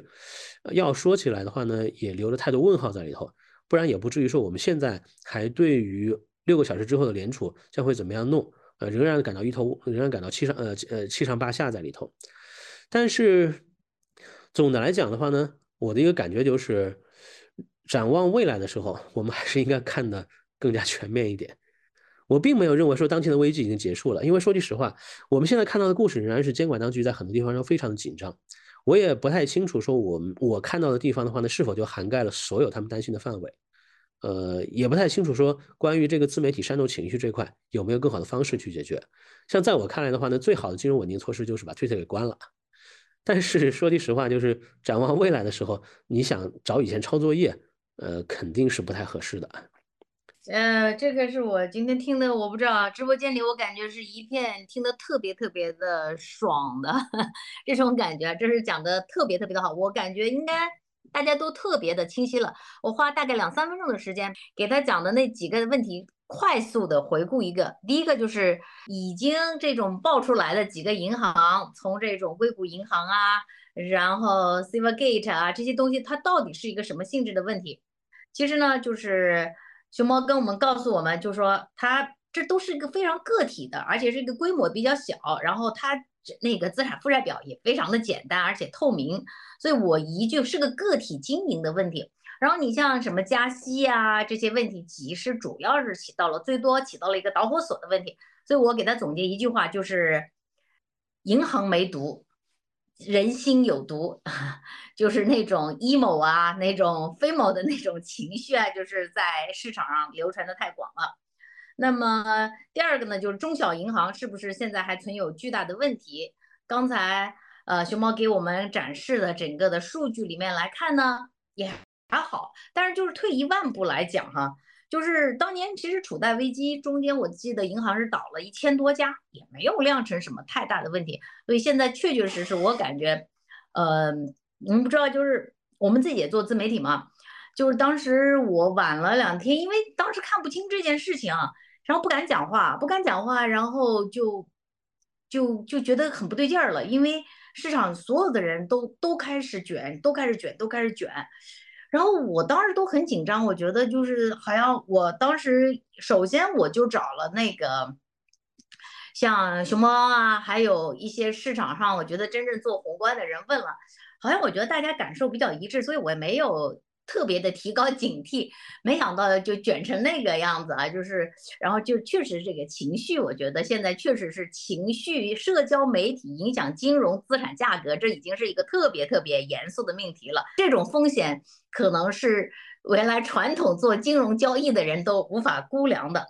呃，要说起来的话呢，也留了太多问号在里头，不然也不至于说我们现在还对于六个小时之后的联储将会怎么样弄，呃，仍然感到一头，仍然感到七上呃呃七上八下在里头。但是总的来讲的话呢，我的一个感觉就是，展望未来的时候，我们还是应该看得更加全面一点。我并没有认为说当前的危机已经结束了，因为说句实话，我们现在看到的故事仍然是监管当局在很多地方上非常的紧张。我也不太清楚说我我看到的地方的话呢，是否就涵盖了所有他们担心的范围，呃，也不太清楚说关于这个自媒体煽动情绪这块有没有更好的方式去解决。像在我看来的话呢，最好的金融稳定措施就是把 Twitter 给关了。但是说句实话，就是展望未来的时候，你想找以前抄作业，呃，肯定是不太合适的。呃，这个是我今天听的，我不知道啊，直播间里我感觉是一片听得特别特别的爽的这种感觉，这是讲的特别特别的好，我感觉应该大家都特别的清晰了。我花大概两三分钟的时间给他讲的那几个问题快速的回顾一个。第一个就是已经这种爆出来的几个银行，从这种硅谷银行啊，然后 Silvergate 啊，这些东西它到底是一个什么性质的问题。其实呢，就是熊猫跟我们告诉我们，就说它这都是一个非常个体的，而且是一个规模比较小，然后它那个资产负债表也非常的简单而且透明，所以我一句是个个体经营的问题。然后你像什么加息啊这些问题，其实主要是起到了最多起到了一个导火索的问题。所以我给它总结一句话，就是银行没毒，人心有毒，就是那种 emo 啊，那种 femo 的那种情绪啊，就是在市场上流传的太广了。那么第二个呢，就是中小银行是不是现在还存有巨大的问题？刚才呃熊猫给我们展示的整个的数据里面来看呢，也还好。但是就是退一万步来讲哈，就是当年其实处在危机中间，我记得银行是倒了一千多家，也没有酿成什么太大的问题。所以现在确确实实我感觉，呃，你们不知道，就是我们自己也做自媒体嘛，就是当时我晚了两天，因为当时看不清这件事情啊，然后不敢讲话，不敢讲话，然后就就就觉得很不对劲儿了，因为市场所有的人都都开始卷，都开始卷，都开始卷。然后我当时都很紧张，我觉得就是好像我当时首先我就找了那个像熊猫啊，还有一些市场上我觉得真正做宏观的人问了，好像我觉得大家感受比较一致，所以我也没有特别的提高警惕，没想到就卷成那个样子啊，就是然后就确实这个情绪，我觉得现在确实是情绪、社交媒体影响金融资产价格，这已经是一个特别特别严肃的命题了。这种风险可能是原来传统做金融交易的人都无法估量的。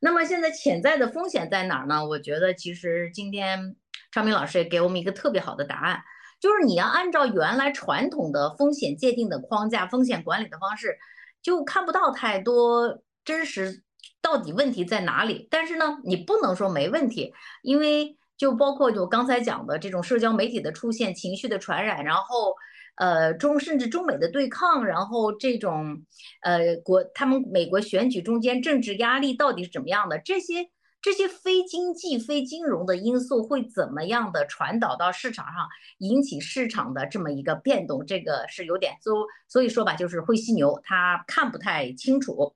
那么现在潜在的风险在哪儿呢？我觉得其实今天昌明老师也给我们一个特别好的答案，就是你要按照原来传统的风险界定的框架、风险管理的方式，就看不到太多真实到底问题在哪里。但是呢，你不能说没问题，因为就包括我刚才讲的这种社交媒体的出现、情绪的传染，然后呃，中甚至中美的对抗，然后这种呃国他们美国选举中间政治压力到底是怎么样的，这些这些非经济、非金融的因素会怎么样的传导到市场上，引起市场的这么一个变动，这个是有点所所以说吧，就是会犀牛他看不太清楚。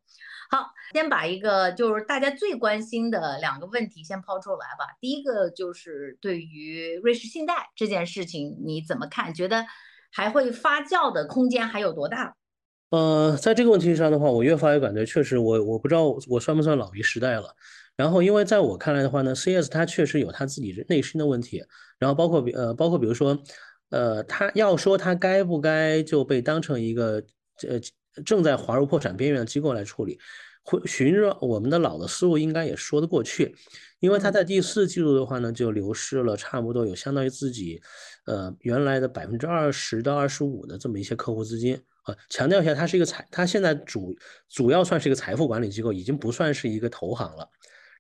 好，先把一个就是大家最关心的两个问题先抛出来吧。第一个就是对于瑞士信贷这件事情你怎么看？觉得还会发酵的空间还有多大？呃，在这个问题上的话，我越发越感觉确实我我不知道我算不算老于时代了。然后因为在我看来的话呢 ，C S 它确实有它自己内心的问题，然后包括呃包括比如说呃，它要说它该不该就被当成一个呃正在滑入破产边缘的机构来处理，会循着我们的老的思路应该也说得过去。因为它在第四季度的话呢，就流失了差不多有相当于自己呃原来的百分之二十到二十五的这么一些客户资金。啊，强调一下，它是一个财，它现在主主要算是一个财富管理机构，已经不算是一个投行了，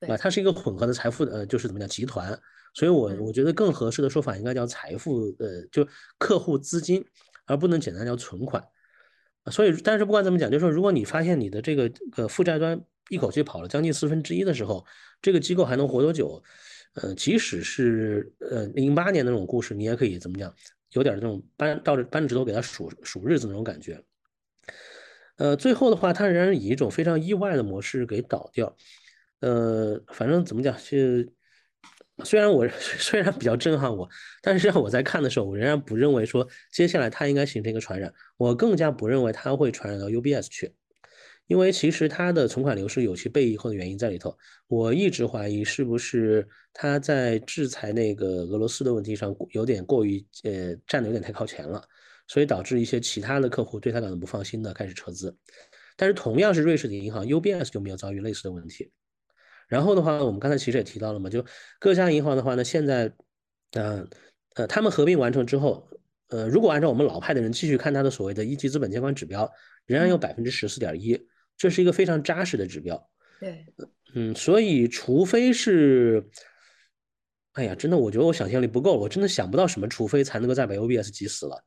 啊，它是一个混合的财富呃，就是怎么讲集团，所以我我觉得更合适的说法应该叫财富呃，就客户资金，而不能简单叫存款。所以，但是不管怎么讲，就是说，如果你发现你的这个呃负债端一口气跑了将近四分之一的时候，这个机构还能活多久？呃，即使是呃零八年的那种故事，你也可以怎么讲？有点那种搬到搬着指头给他数数日子那种感觉，呃，最后的话，他仍然以一种非常意外的模式给倒掉，呃，反正怎么讲是，虽然我虽然比较震撼我，但是让我在看的时候，我仍然不认为说接下来它应该形成一个传染，我更加不认为它会传染到 U B S 去，因为其实它的存款流失有其背后的原因在里头，我一直怀疑是不是他在制裁那个俄罗斯的问题上有点过于呃站得有点太靠前了，所以导致一些其他的客户对他感到不放心的开始撤资。但是同样是瑞士的银行 U B S 就没有遭遇类似的问题。然后的话，我们刚才其实也提到了嘛，就各家银行的话呢，现在呃呃他们合并完成之后，呃如果按照我们老派的人继续看他的所谓的一级资本监管指标，仍然有 百分之十四点一， 这是一个非常扎实的指标。对，嗯，所以除非是。哎呀，真的，我觉得我想象力不够，我真的想不到什么，除非才能够再把 U B S 挤死了。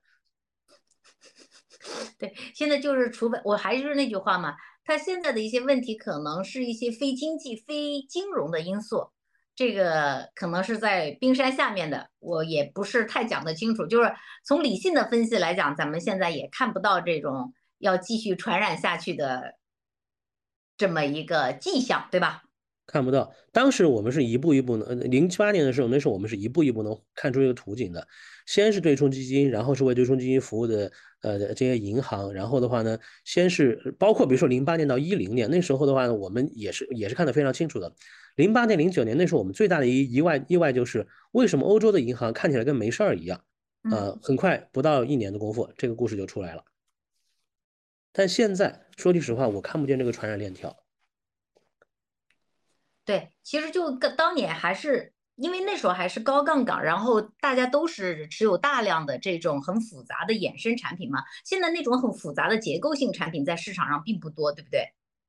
对，现在就是除非，我还是那句话嘛，他现在的一些问题可能是一些非经济、非金融的因素，这个可能是在冰山下面的，我也不是太讲得清楚。就是从理性的分析来讲，咱们现在也看不到这种要继续传染下去的这么一个迹象，对吧？看不到，当时我们是一步一步的，零七八年的时候，那时候我们是一步一步能看出一个图景的。先是对冲基金，然后是为对冲基金服务的呃这些银行，然后的话呢，先是包括比如说零八年到一零年那时候的话呢，我们也是也是看得非常清楚的。零八年零九年那时候我们最大的一意外意外就是为什么欧洲的银行看起来跟没事儿一样，呃，很快不到一年的功夫，这个故事就出来了。但现在说句实话，我看不见这个传染链条。对，其实就当年还是因为那时候还是高杠杆，然后大家都是持有大量的这种很复杂的衍生产品嘛。现在那种很复杂的结构性产品在市场上并不多，对不对？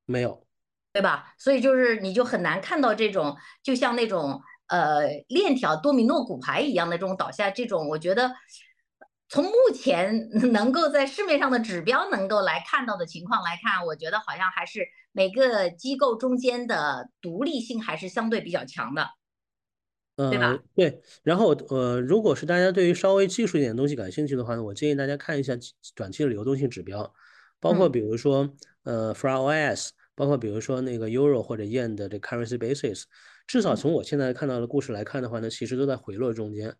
没有，对吧？所以就是你就很难看到这种，就像那种呃链条多米诺骨牌一样的这种倒下，这种我觉得从目前能够在市面上的指标能够来看到的情况来看，我觉得好像还是。每个机构中间的独立性还是相对比较强的，对吧？呃、对，然后呃，如果是大家对于稍微技术一点的东西感兴趣的话呢，我建议大家看一下短期的流动性指标，包括比如说、嗯、呃 F R O S， 包括比如说那个 Euro 或者 Yen 的这 Currency Basis， 至少从我现在看到的故事来看的话呢，其实都在回落中间。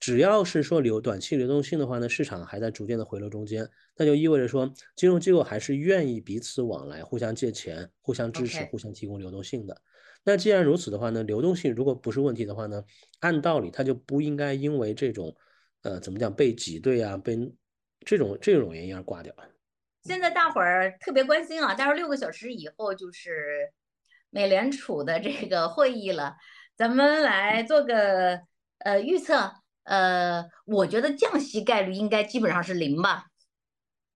只要是说流短期流动性的话呢，市场还在逐渐的回流中间，那就意味着说金融机构还是愿意彼此往来，互相借钱，互相支持，互相提供流动性的。那既然如此的话呢，流动性如果不是问题的话呢，按道理它就不应该因为这种呃怎么讲被挤兑啊，被这种这种原因而挂掉。现在大伙儿特别关心啊，待会儿六个小时以后就是美联储的这个会议了，咱们来做个呃预测。呃，我觉得降息概率应该基本上是零吧。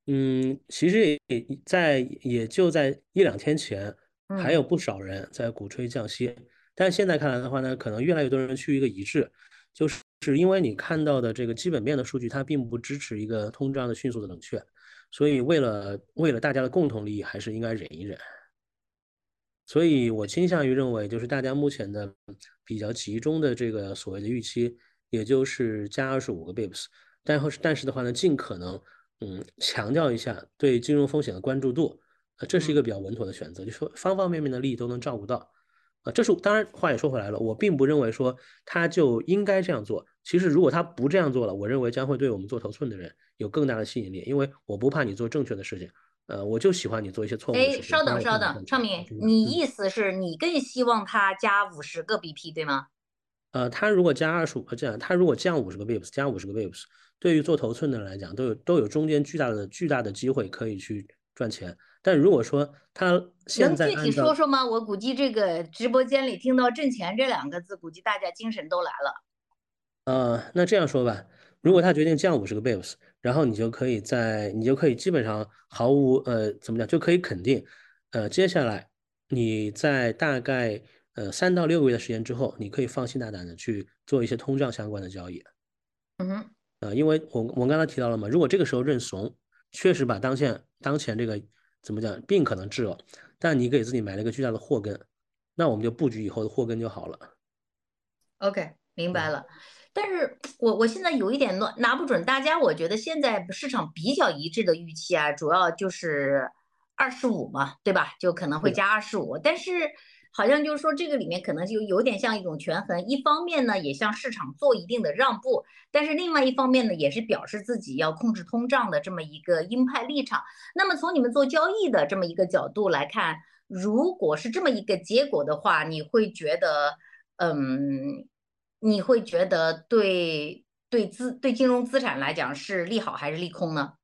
嗯，其实也在也就在一两天前，还有不少人在鼓吹降息，嗯、但现在看来的话呢，可能越来越多人趋于一个一致，就是因为你看到的这个基本面的数据，它并不支持一个通胀的迅速的冷却，所以为了为了大家的共同利益，还是应该忍一忍。所以我倾向于认为，就是大家目前的比较集中的这个所谓的预期。也就是加二十五个 bips， 但后但是的话呢，尽可能嗯强调一下对金融风险的关注度，呃，这是一个比较稳妥的选择，就是说方方面面的利益都能照顾到，啊、呃，这是当然话也说回来了，我并不认为说他就应该这样做，其实如果他不这样做了，我认为将会对我们做头寸的人有更大的吸引力，因为我不怕你做正确的事情，呃，我就喜欢你做一些错误的事情。哎，稍等稍等，昌明，你意思是你更希望他加五十个 B P 对吗？呃，他如果加二十五个这样，他如果降五十个 bips， 加五十个 bips， 对于做头寸的人来讲，都有都有中间巨大的巨大的机会可以去赚钱。但如果说他现在能具体说说吗？我估计这个直播间里听到挣钱这两个字，估计大家精神都来了。呃，那这样说吧，如果他决定降五十个 basis， 然后你就可以在你就可以基本上毫无呃怎么讲，就可以肯定呃接下来你在大概呃三到六个月的时间之后，你可以放心大胆的去做一些通胀相关的交易。嗯哼。呃，因为我我刚才提到了嘛，如果这个时候认怂，确实把当前当前这个怎么讲病可能治了，但你给自己买了一个巨大的祸根，那我们就布局以后的祸根就好了。OK， 明白了。嗯、但是我我现在有一点拿不准，大家我觉得现在市场比较一致的预期啊，主要就是二十五嘛，对吧？就可能会加二十五，但是好像就是说这个里面可能就有点像一种权衡，一方面呢也向市场做一定的让步，但是另外一方面呢也是表示自己要控制通胀的这么一个鹰派立场。那么从你们做交易的这么一个角度来看，如果是这么一个结果的话，你会觉得嗯你会觉得对对资对金融资产来讲是利好还是利空呢？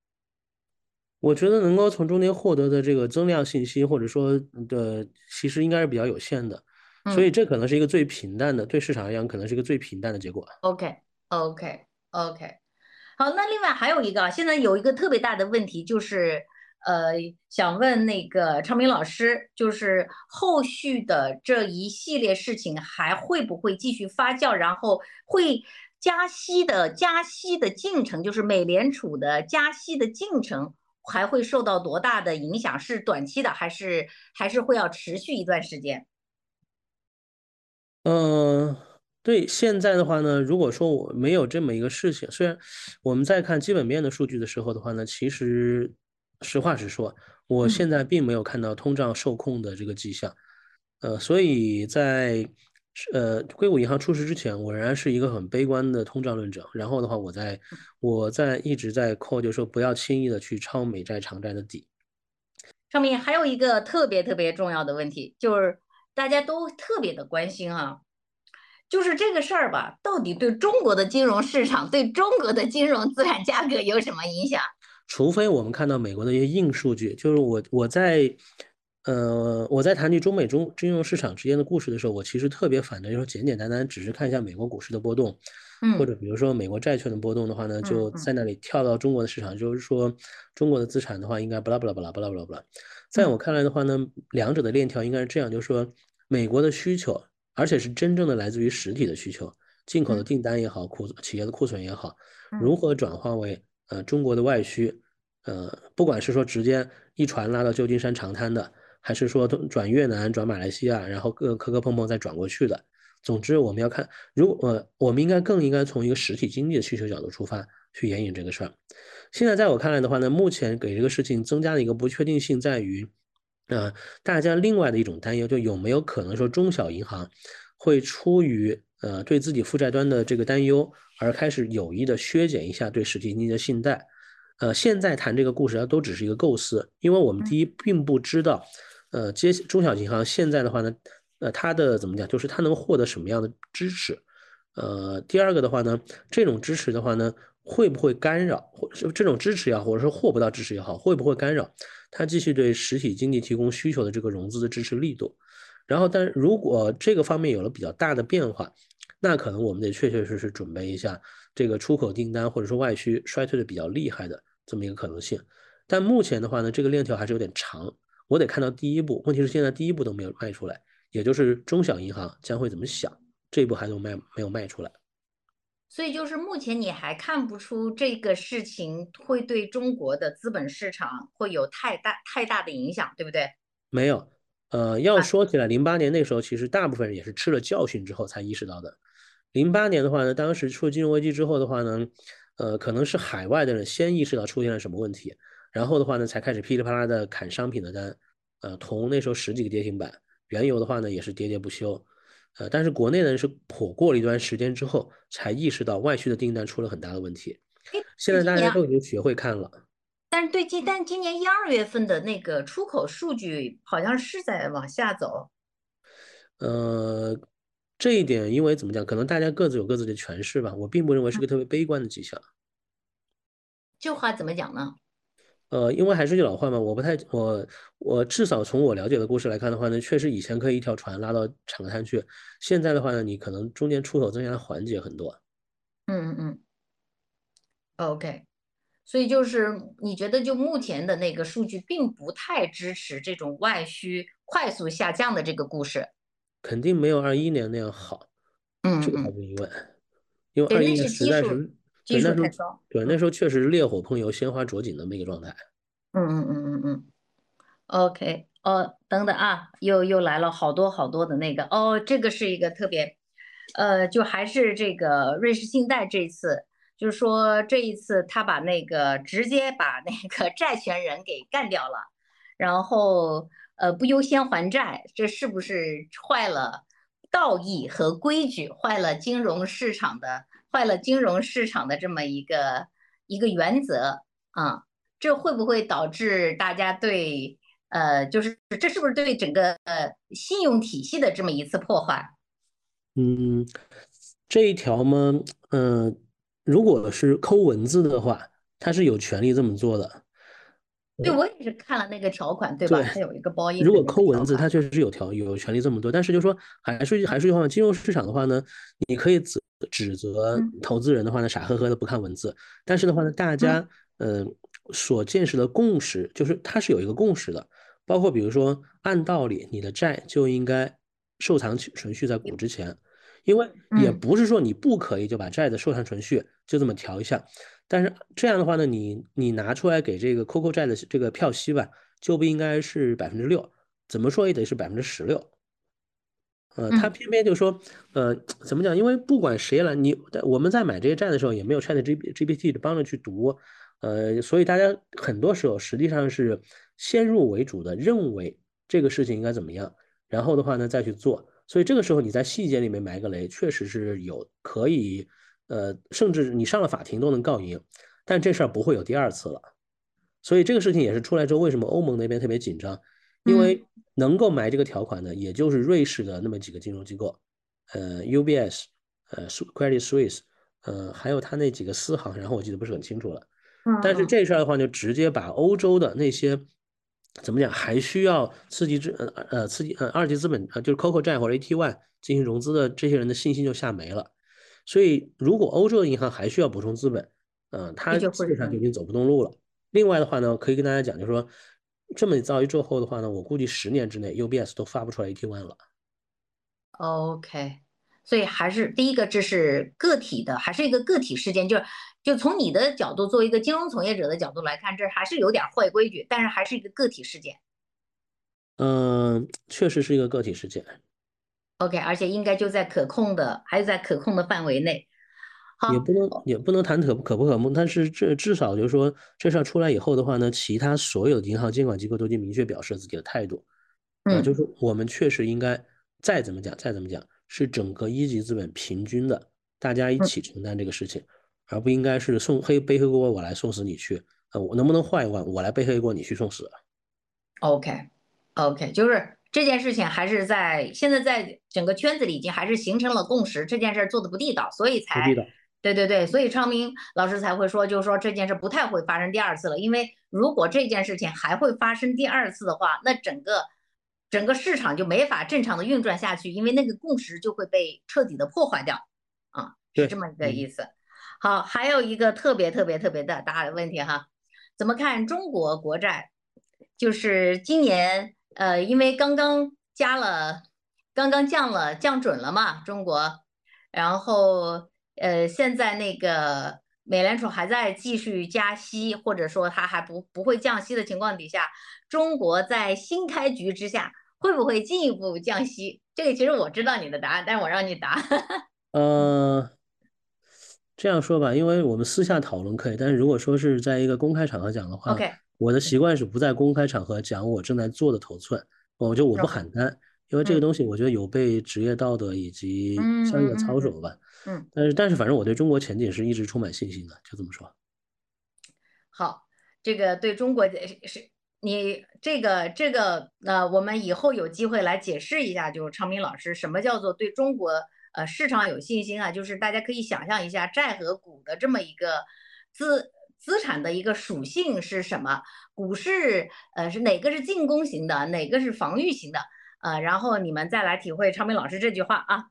我觉得能够从中间获得的这个增量信息，或者说的其实应该是比较有限的，所以这可能是一个最平淡的，对市场来讲可能是一个最平淡的结果。OK OK OK， 好，那另外还有一个，现在有一个特别大的问题就是，呃，想问那个昌明老师，就是后续的这一系列事情还会不会继续发酵，然后会？加息的加息的进程，就是美联储的加息的进程还会受到多大的影响？是短期的，还是还是会要持续一段时间？嗯、呃，对，现在的话呢，如果说我没有这么一个事情，虽然我们在看基本面的数据的时候的话呢，其实实话实说，我现在并没有看到通胀受控的这个迹象，嗯、呃，所以在。呃，硅谷银行出事之前，我仍然是一个很悲观的通胀论者。然后的话，我在我在一直在 call， 就是说不要轻易的去抄美债、长债的底。上面还有一个特别特别重要的问题，就是大家都特别的关心啊，就是这个事儿吧，到底对中国的金融市场、对中国的金融资产价格有什么影响？除非我们看到美国的一些硬数据，就是我我在。呃，我在谈及中美中金融市场之间的故事的时候，我其实特别反对，就是简简单单只是看一下美国股市的波动，嗯、或者比如说美国债券的波动的话呢，就在那里跳到中国的市场，嗯、就是说中国的资产的话应该巴拉巴拉巴拉巴拉巴拉巴拉。在我看来的话呢，两者的链条应该是这样，就是说美国的需求，而且是真正的来自于实体的需求，进口的订单也好，库企业的库存也好，如何转化为呃中国的外需，呃，不管是说直接一船拉到旧金山长滩的。还是说转越南、转马来西亚，然后磕磕碰碰再转过去的。总之，我们要看，如果、呃、我们应该更应该从一个实体经济的需求角度出发去援引这个事儿。现在在我看来的话呢，目前给这个事情增加的一个不确定性在于，呃，大家另外的一种担忧，就有没有可能说中小银行会出于呃对自己负债端的这个担忧而开始有意的削减一下对实体经济的信贷。呃，现在谈这个故事啊，都只是一个构思，因为我们第一并不知道。呃，接中小银行现在的话呢，呃，它的怎么讲，就是它能获得什么样的支持？呃，第二个的话呢，这种支持的话呢，会不会干扰，或者这种支持也好，或者说获不到支持也好，会不会干扰它继续对实体经济提供需求的这个融资的支持力度？然后，但如果这个方面有了比较大的变化，那可能我们得确确实实准备一下这个出口订单或者说外需衰退的比较厉害的这么一个可能性。但目前的话呢，这个链条还是有点长。我得看到第一步，问题是现在第一步都没有迈出来，也就是中小银行将会怎么想，这一步还都没有迈出来。所以就是目前你还看不出这个事情会对中国的资本市场会有太大太大的影响，对不对？没有，呃，要说起来，零八年那时候其实大部分人也是吃了教训之后才意识到的。零八年的话呢，当时出了金融危机之后的话呢，呃，可能是海外的人先意识到出现了什么问题。然后的话呢，才开始噼里啪啦的砍商品的单，呃，铜那时候十几个跌停板，原油的话呢也是跌跌不休，呃，但是国内呢是颇过了一段时间之后才意识到外需的订单出了很大的问题，现在大家都已经学会看了。但是对，但今年一二月份的那个出口数据好像是在往下走。呃，这一点因为怎么讲，可能大家各自有各自的诠释吧，我并不认为是个特别悲观的迹象。这话怎么讲呢？呃，因为还是句老话嘛，我不太我我至少从我了解的故事来看的话呢，确实以前可以一条船拉到长滩去，现在的话呢，你可能中间出口增加的环节很多。嗯嗯 ，OK， 所以就是你觉得就目前的那个数据并不太支持这种外需快速下降的这个故事，肯定没有二一年那样好。嗯，这个毫无疑问，因为二一年实在是。对，那时候对那时候确实烈火烹油、鲜花着锦的那个状态。嗯嗯嗯嗯嗯 ，OK， 哦，等等啊，又又来了好多好多的那个哦，这个是一个特别，呃，就还是这个瑞士信贷这一次，就是说这一次他把那个直接把那个债权人给干掉了，然后呃不优先还债，这是不是坏了道义和规矩，坏了金融市场的？坏了金融市场的这么一个一个原则啊，这会不会导致大家对呃，就是这是不是对整个呃信用体系的这么一次破坏？嗯，这一条嘛，嗯、呃，如果是抠文字的话，他是有权利这么做的。对，我也是看了那个条款，对吧？它有一个包音。如果抠文字，它确实是有条有权利这么多，但是就说还是还是句话，金融市场的话呢，你可以指指责投资人的话呢，傻呵呵的不看文字，但是的话呢，大家嗯、呃、所见识的共识就是它是有一个共识的，包括比如说按道理你的债就应该受偿存续在股之前，因为也不是说你不可以就把债的受偿存续就这么调一下。但是这样的话呢，你你拿出来给这个 C O C O 债的这个票息吧，就不应该是百分之六，怎么说也得是百分之十六。呃，他偏偏就说，呃，怎么讲？因为不管谁来，你我们在买这些债的时候也没有 Chat G P T 的帮着去读，呃，所以大家很多时候实际上是先入为主的认为这个事情应该怎么样，然后的话呢再去做。所以这个时候你在细节里面埋个雷，确实是有可以。呃，甚至你上了法庭都能告赢，但这事儿不会有第二次了。所以这个事情也是出来之后，为什么欧盟那边特别紧张？因为能够埋这个条款的，也就是瑞士的那么几个金融机构，呃 ，U B S， 呃 ，Credit Suisse， 呃，还有他那几个私行，然后我记得不是很清楚了。但是这事儿的话，就直接把欧洲的那些怎么讲，还需要刺激资呃呃刺激呃二级资本呃就是 C O C O 债或者 A T one 进行融资的这些人的信心就吓没了。所以，如果欧洲的银行还需要补充资本，嗯、呃，它基本上就已经走不动路了。另外的话呢，可以跟大家讲，就是说这么遭遇之后的话呢，我估计十年之内 U B S 都发不出来 A T one 了。OK， 所以还是第一个，这是个体的，还是一个个体事件，就是就从你的角度，作为一个金融从业者的角度来看，这还是有点坏规矩，但是还是一个个体事件。嗯、呃，确实是一个个体事件。OK， 而且应该就在可控的，还是在可控的范围内。好，也不能也不能谈可不可不可控，但是这至少就是说，这事儿出来以后的话呢，其他所有的银行监管机构都已经明确表示自己的态度，嗯、呃，就是我们确实应该再怎么讲再怎么讲，是整个一级资本平均的，大家一起承担这个事情，嗯、而不应该是送黑背黑锅我来送死你去，呃，我能不能换一换，我来背黑锅你去送死 ？OK，OK，、okay, okay, 就是。这件事情还是在现在在整个圈子里已经还是形成了共识，这件事做的不地道，所以才对对对，所以昌明老师才会说，就是说这件事不太会发生第二次了，因为如果这件事情还会发生第二次的话，那整个整个市场就没法正常的运转下去，因为那个共识就会被彻底的破坏掉，啊，是这么一个意思。好，还有一个特别特别特别的大的问题哈，怎么看中国国债？就是今年。呃，因为刚刚加了，刚刚降了，降准了嘛，中国。然后，呃，现在那个美联储还在继续加息，或者说它还不不会降息的情况底下，中国在新开局之下会不会进一步降息？这个其实我知道你的答案，但是我让你答。呃，这样说吧，因为我们私下讨论可以，但是如果说是在一个公开场合讲的话 ，OK。我的习惯是不在公开场合讲我正在做的头寸，我觉得我不喊单，因为这个东西我觉得有悖职业道德以及商业操守吧。嗯，但是但是反正我对中国前景是一直充满信心的，就这么说。好，这个对中国是你这个这个呃，我们以后有机会来解释一下，就是昌明老师什么叫做对中国呃市场有信心啊？就是大家可以想象一下债和股的这么一个资。资产的一个属性是什么，股市呃是哪个是进攻型的，哪个是防御型的，呃，然后你们再来体会昌明老师这句话啊。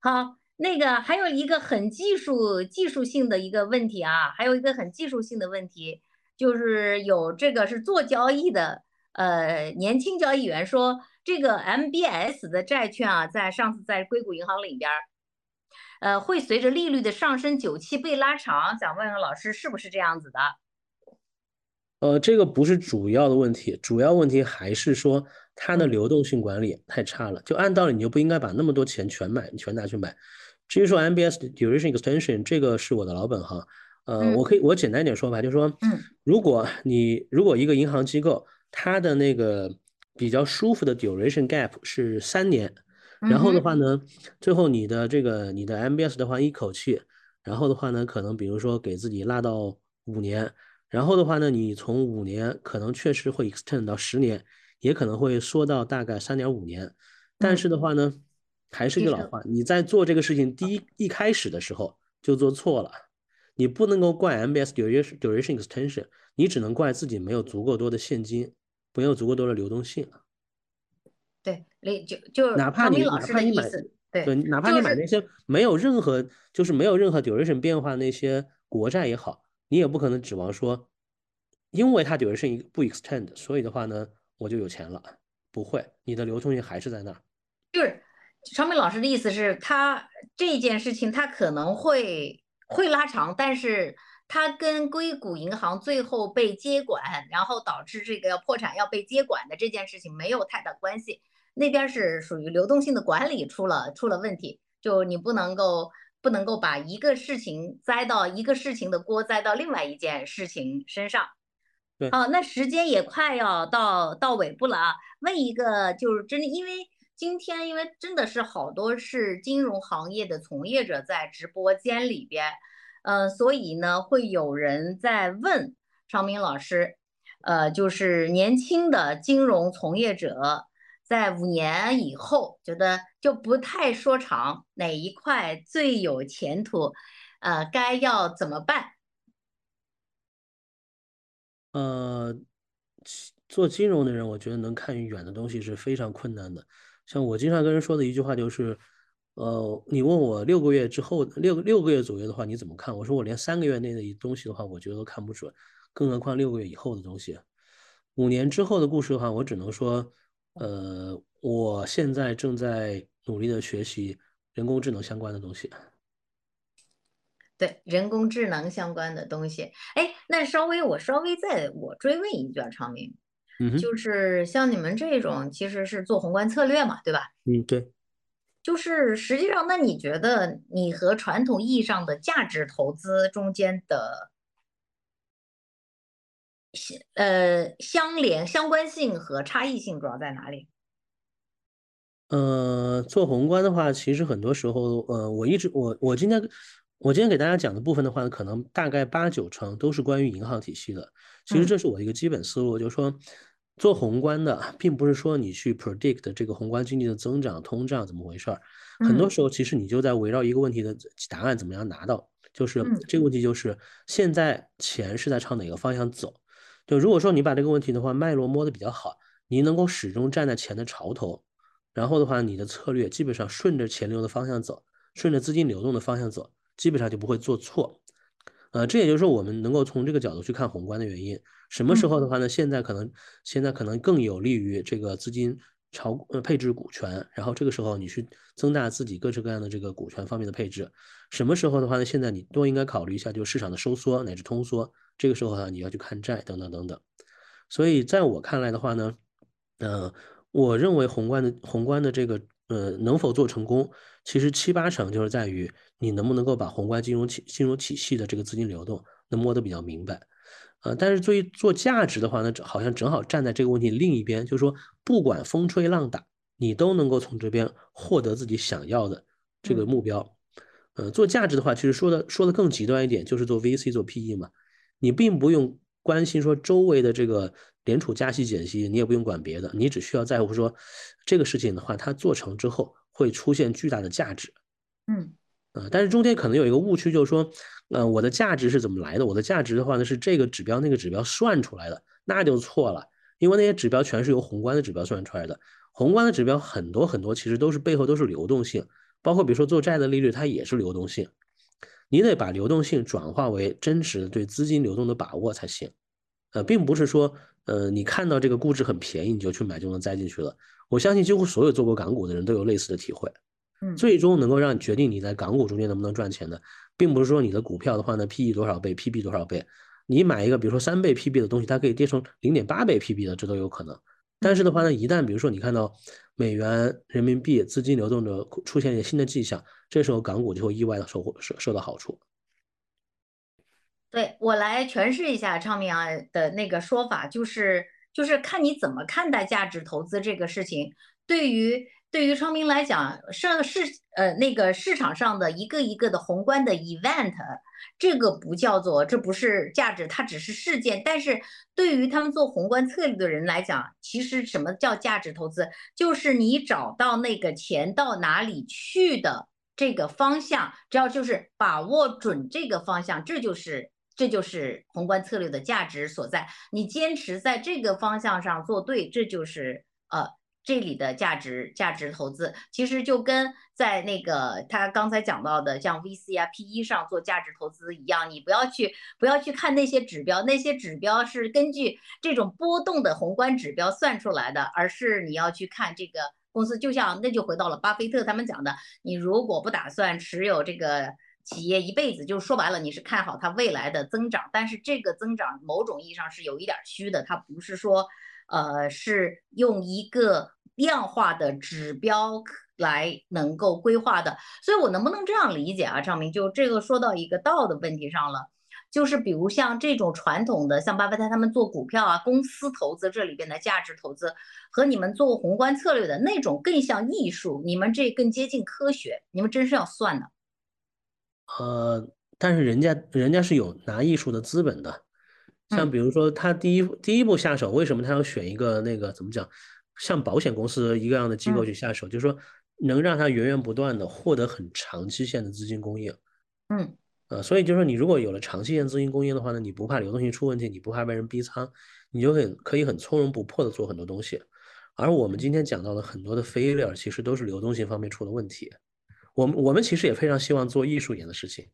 好，那个还有一个很技术技术性的一个问题啊，还有一个很技术性的问题，就是有这个是做交易的呃年轻交易员说，这个 M B S 的债券啊，在上次在硅谷银行里边，呃，会随着利率的上升久期被拉长，想问问老师是不是这样子的？呃，这个不是主要的问题，主要问题还是说它的流动性管理太差了。就按道理你就不应该把那么多钱全买，全拿去买。至于说 M B S duration extension， 这个是我的老本行。呃，嗯、我可以我简单点说吧，就是说，如果你如果一个银行机构它的那个比较舒服的 duration gap 是三年。然后的话呢，最后你的这个你的 M B S 的话一口气，然后的话呢，可能比如说给自己拉到五年，然后的话呢，你从五年可能确实会 extend 到十年，也可能会缩到大概三点五年。但是的话呢，还是一个老话，你在做这个事情第一一开始的时候就做错了，你不能够怪 M B S duration duration extension， 你只能怪自己没有足够多的现金，没有足够多的流动性。对，就就哪怕你哪怕你买对，对，哪怕你买那些没有任何就是没有任何 duration 变化那些国债也好，你也不可能指望说，因为它 duration 不 extend， 所以的话呢，我就有钱了，不会，你的流动性还是在那。就是昌明老师的意思是，他这件事情他可能会会拉长，但是他跟硅谷银行最后被接管，然后导致这个要破产要被接管的这件事情没有太大关系。那边是属于流动性的管理出了出了问题，就你不能够不能够把一个事情栽到一个事情的锅栽到另外一件事情身上。对，哦，那时间也快要到到尾部了啊。问一个就是真的，因为今天因为真的是好多是金融行业的从业者在直播间里边，呃，所以呢会有人在问昌明老师，呃，就是年轻的金融从业者。在五年以后，觉得就不太说长哪一块最有前途，呃，该要怎么办？呃，做金融的人，我觉得能看远的东西是非常困难的。像我经常跟人说的一句话就是，呃，你问我六个月之后，六六个月左右的话你怎么看？我说我连三个月内的东西的话，我觉得都看不准，更何况六个月以后的东西。五年之后的故事的话，我只能说。呃，我现在正在努力的学习人工智能相关的东西。对，人工智能相关的东西。哎，那稍微我稍微再我追问一句啊，昌明，嗯，就是像你们这种其实是做宏观策略嘛，对吧？嗯，对。就是实际上，那你觉得你和传统意义上的价值投资中间的？呃，相连、相关性和差异性主要在哪里？呃，做宏观的话，其实很多时候，呃，我一直我我今天我今天给大家讲的部分的话呢，可能大概八九成都是关于银行体系的。其实这是我一个基本思路，嗯、就是说，做宏观的，并不是说你去 predict 这个宏观经济的增长、通胀怎么回事儿。很多时候，其实你就在围绕一个问题的答案怎么样拿到，就是这个问题就是现在钱是在朝哪个方向走。就如果说你把这个问题的话脉络摸得比较好，你能够始终站在钱的潮头，然后的话你的策略基本上顺着钱流的方向走，顺着资金流动的方向走，基本上就不会做错。呃，这也就是我们能够从这个角度去看宏观的原因。什么时候的话呢？现在可能现在可能更有利于这个资金朝配置股权，然后这个时候你去增大自己各式各样的这个股权方面的配置。什么时候的话呢？现在你都应该考虑一下，就是市场的收缩乃至通缩。这个时候啊，你要去看债等等等等，所以在我看来的话呢，呃，我认为宏观的宏观的这个呃能否做成功，其实七八成就是在于你能不能够把宏观金融体金融体系的这个资金流动能摸得比较明白，呃，但是对于做价值的话呢，好像正好站在这个问题另一边，就是说不管风吹浪打，你都能够从这边获得自己想要的这个目标，呃，做价值的话，其实说的说的更极端一点，就是做 V C 做 P E 嘛。你并不用关心说周围的这个联储加息减息，你也不用管别的，你只需要在乎说这个事情的话，它做成之后会出现巨大的价值。嗯，啊，但是中间可能有一个误区，就是说呃，我的价值是怎么来的？我的价值的话呢，是这个指标那个指标算出来的，那就错了，因为那些指标全是由宏观的指标算出来的。宏观的指标很多很多其实都是背后都是流动性，包括比如说做债的利率它也是流动性，你得把流动性转化为真实的对资金流动的把握才行。呃，并不是说呃你看到这个估值很便宜你就去买就能栽进去了，我相信几乎所有做过港股的人都有类似的体会。最终能够让你决定你在港股中间能不能赚钱的，并不是说你的股票的话呢 P E 多少倍 P B 多少倍，你买一个比如说三倍 P B 的东西它可以跌成 零点八 倍 P B 的，这都有可能。但是的话呢，一旦比如说你看到美元人民币资金流动的出现一些新的迹象，这时候港股就会意外的 受, 受到好处。对，我来诠释一下昌明啊的那个说法，就是就是看你怎么看待价值投资这个事情。对于对于昌明来讲，市市呃那个市场上的一个一个的宏观的 event， 这个不叫做，这不是价值，它只是事件。但是对于他们做宏观策略的人来讲，其实什么叫价值投资，就是你找到那个钱到哪里去的这个方向，只要就是把握准这个方向，这就是这就是宏观策略的价值所在。你坚持在这个方向上做对，这就是呃。这里的价值价值投资其实就跟在那个他刚才讲到的像 V C 啊 P E 上做价值投资一样，你不要去不要去看那些指标，那些指标是根据这种波动的宏观指标算出来的，而是你要去看这个公司。就像那就回到了巴菲特他们讲的，你如果不打算持有这个企业一辈子，就是说白了你是看好它未来的增长，但是这个增长某种意义上是有一点虚的，它不是说呃，是用一个量化的指标来能够规划的。所以我能不能这样理解啊，昌明，就这个说到一个道的问题上了，就是比如像这种传统的像巴菲特他们做股票啊公司投资这里边的价值投资，和你们做宏观策略的那种更像艺术，你们这更接近科学，你们真是要算的。呃，但是人家人家是有拿艺术的资本的，像比如说他第一第一步下手，为什么他要选一个那个怎么讲，像保险公司一个样的机构去下手，就是说能让他源源不断的获得很长期限的资金供应。嗯，呃，所以就是说你如果有了长期限资金供应的话呢，你不怕流动性出问题，你不怕被人逼仓，你就很可以很从容不迫的做很多东西。而我们今天讲到的很多的 failure 其实都是流动性方面出了问题。我们我们其实也非常希望做艺术一样的事情，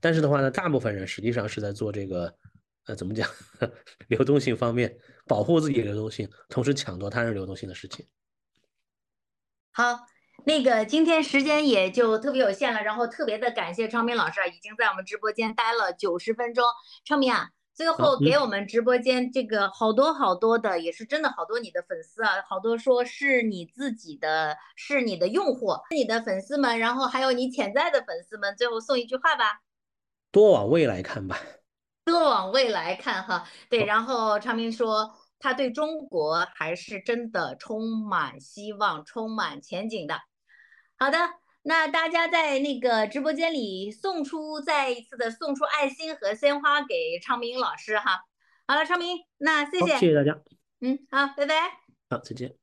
但是的话呢，大部分人实际上是在做这个。呃，怎么讲？流动性方面，保护自己的流动性，同时抢夺他人流动性的事情。好，那个今天时间也就特别有限了，然后特别的感谢昌明老师啊，已经在我们直播间待了九十分钟。昌明啊，最后给我们直播间这个好多好多的，也是真的好多你的粉丝啊，好多说是你自己的，是你的用户，是你的粉丝们，然后还有你潜在的粉丝们，最后送一句话吧。多往未来看吧。多往未来看哈，对，然后昌明说他对中国还是真的充满希望，充满前景的。好的，那大家在那个直播间里送出再一次的送出爱心和鲜花给昌明老师哈。好了，昌明，那谢谢，谢谢大家。嗯，好，拜拜。好，再见。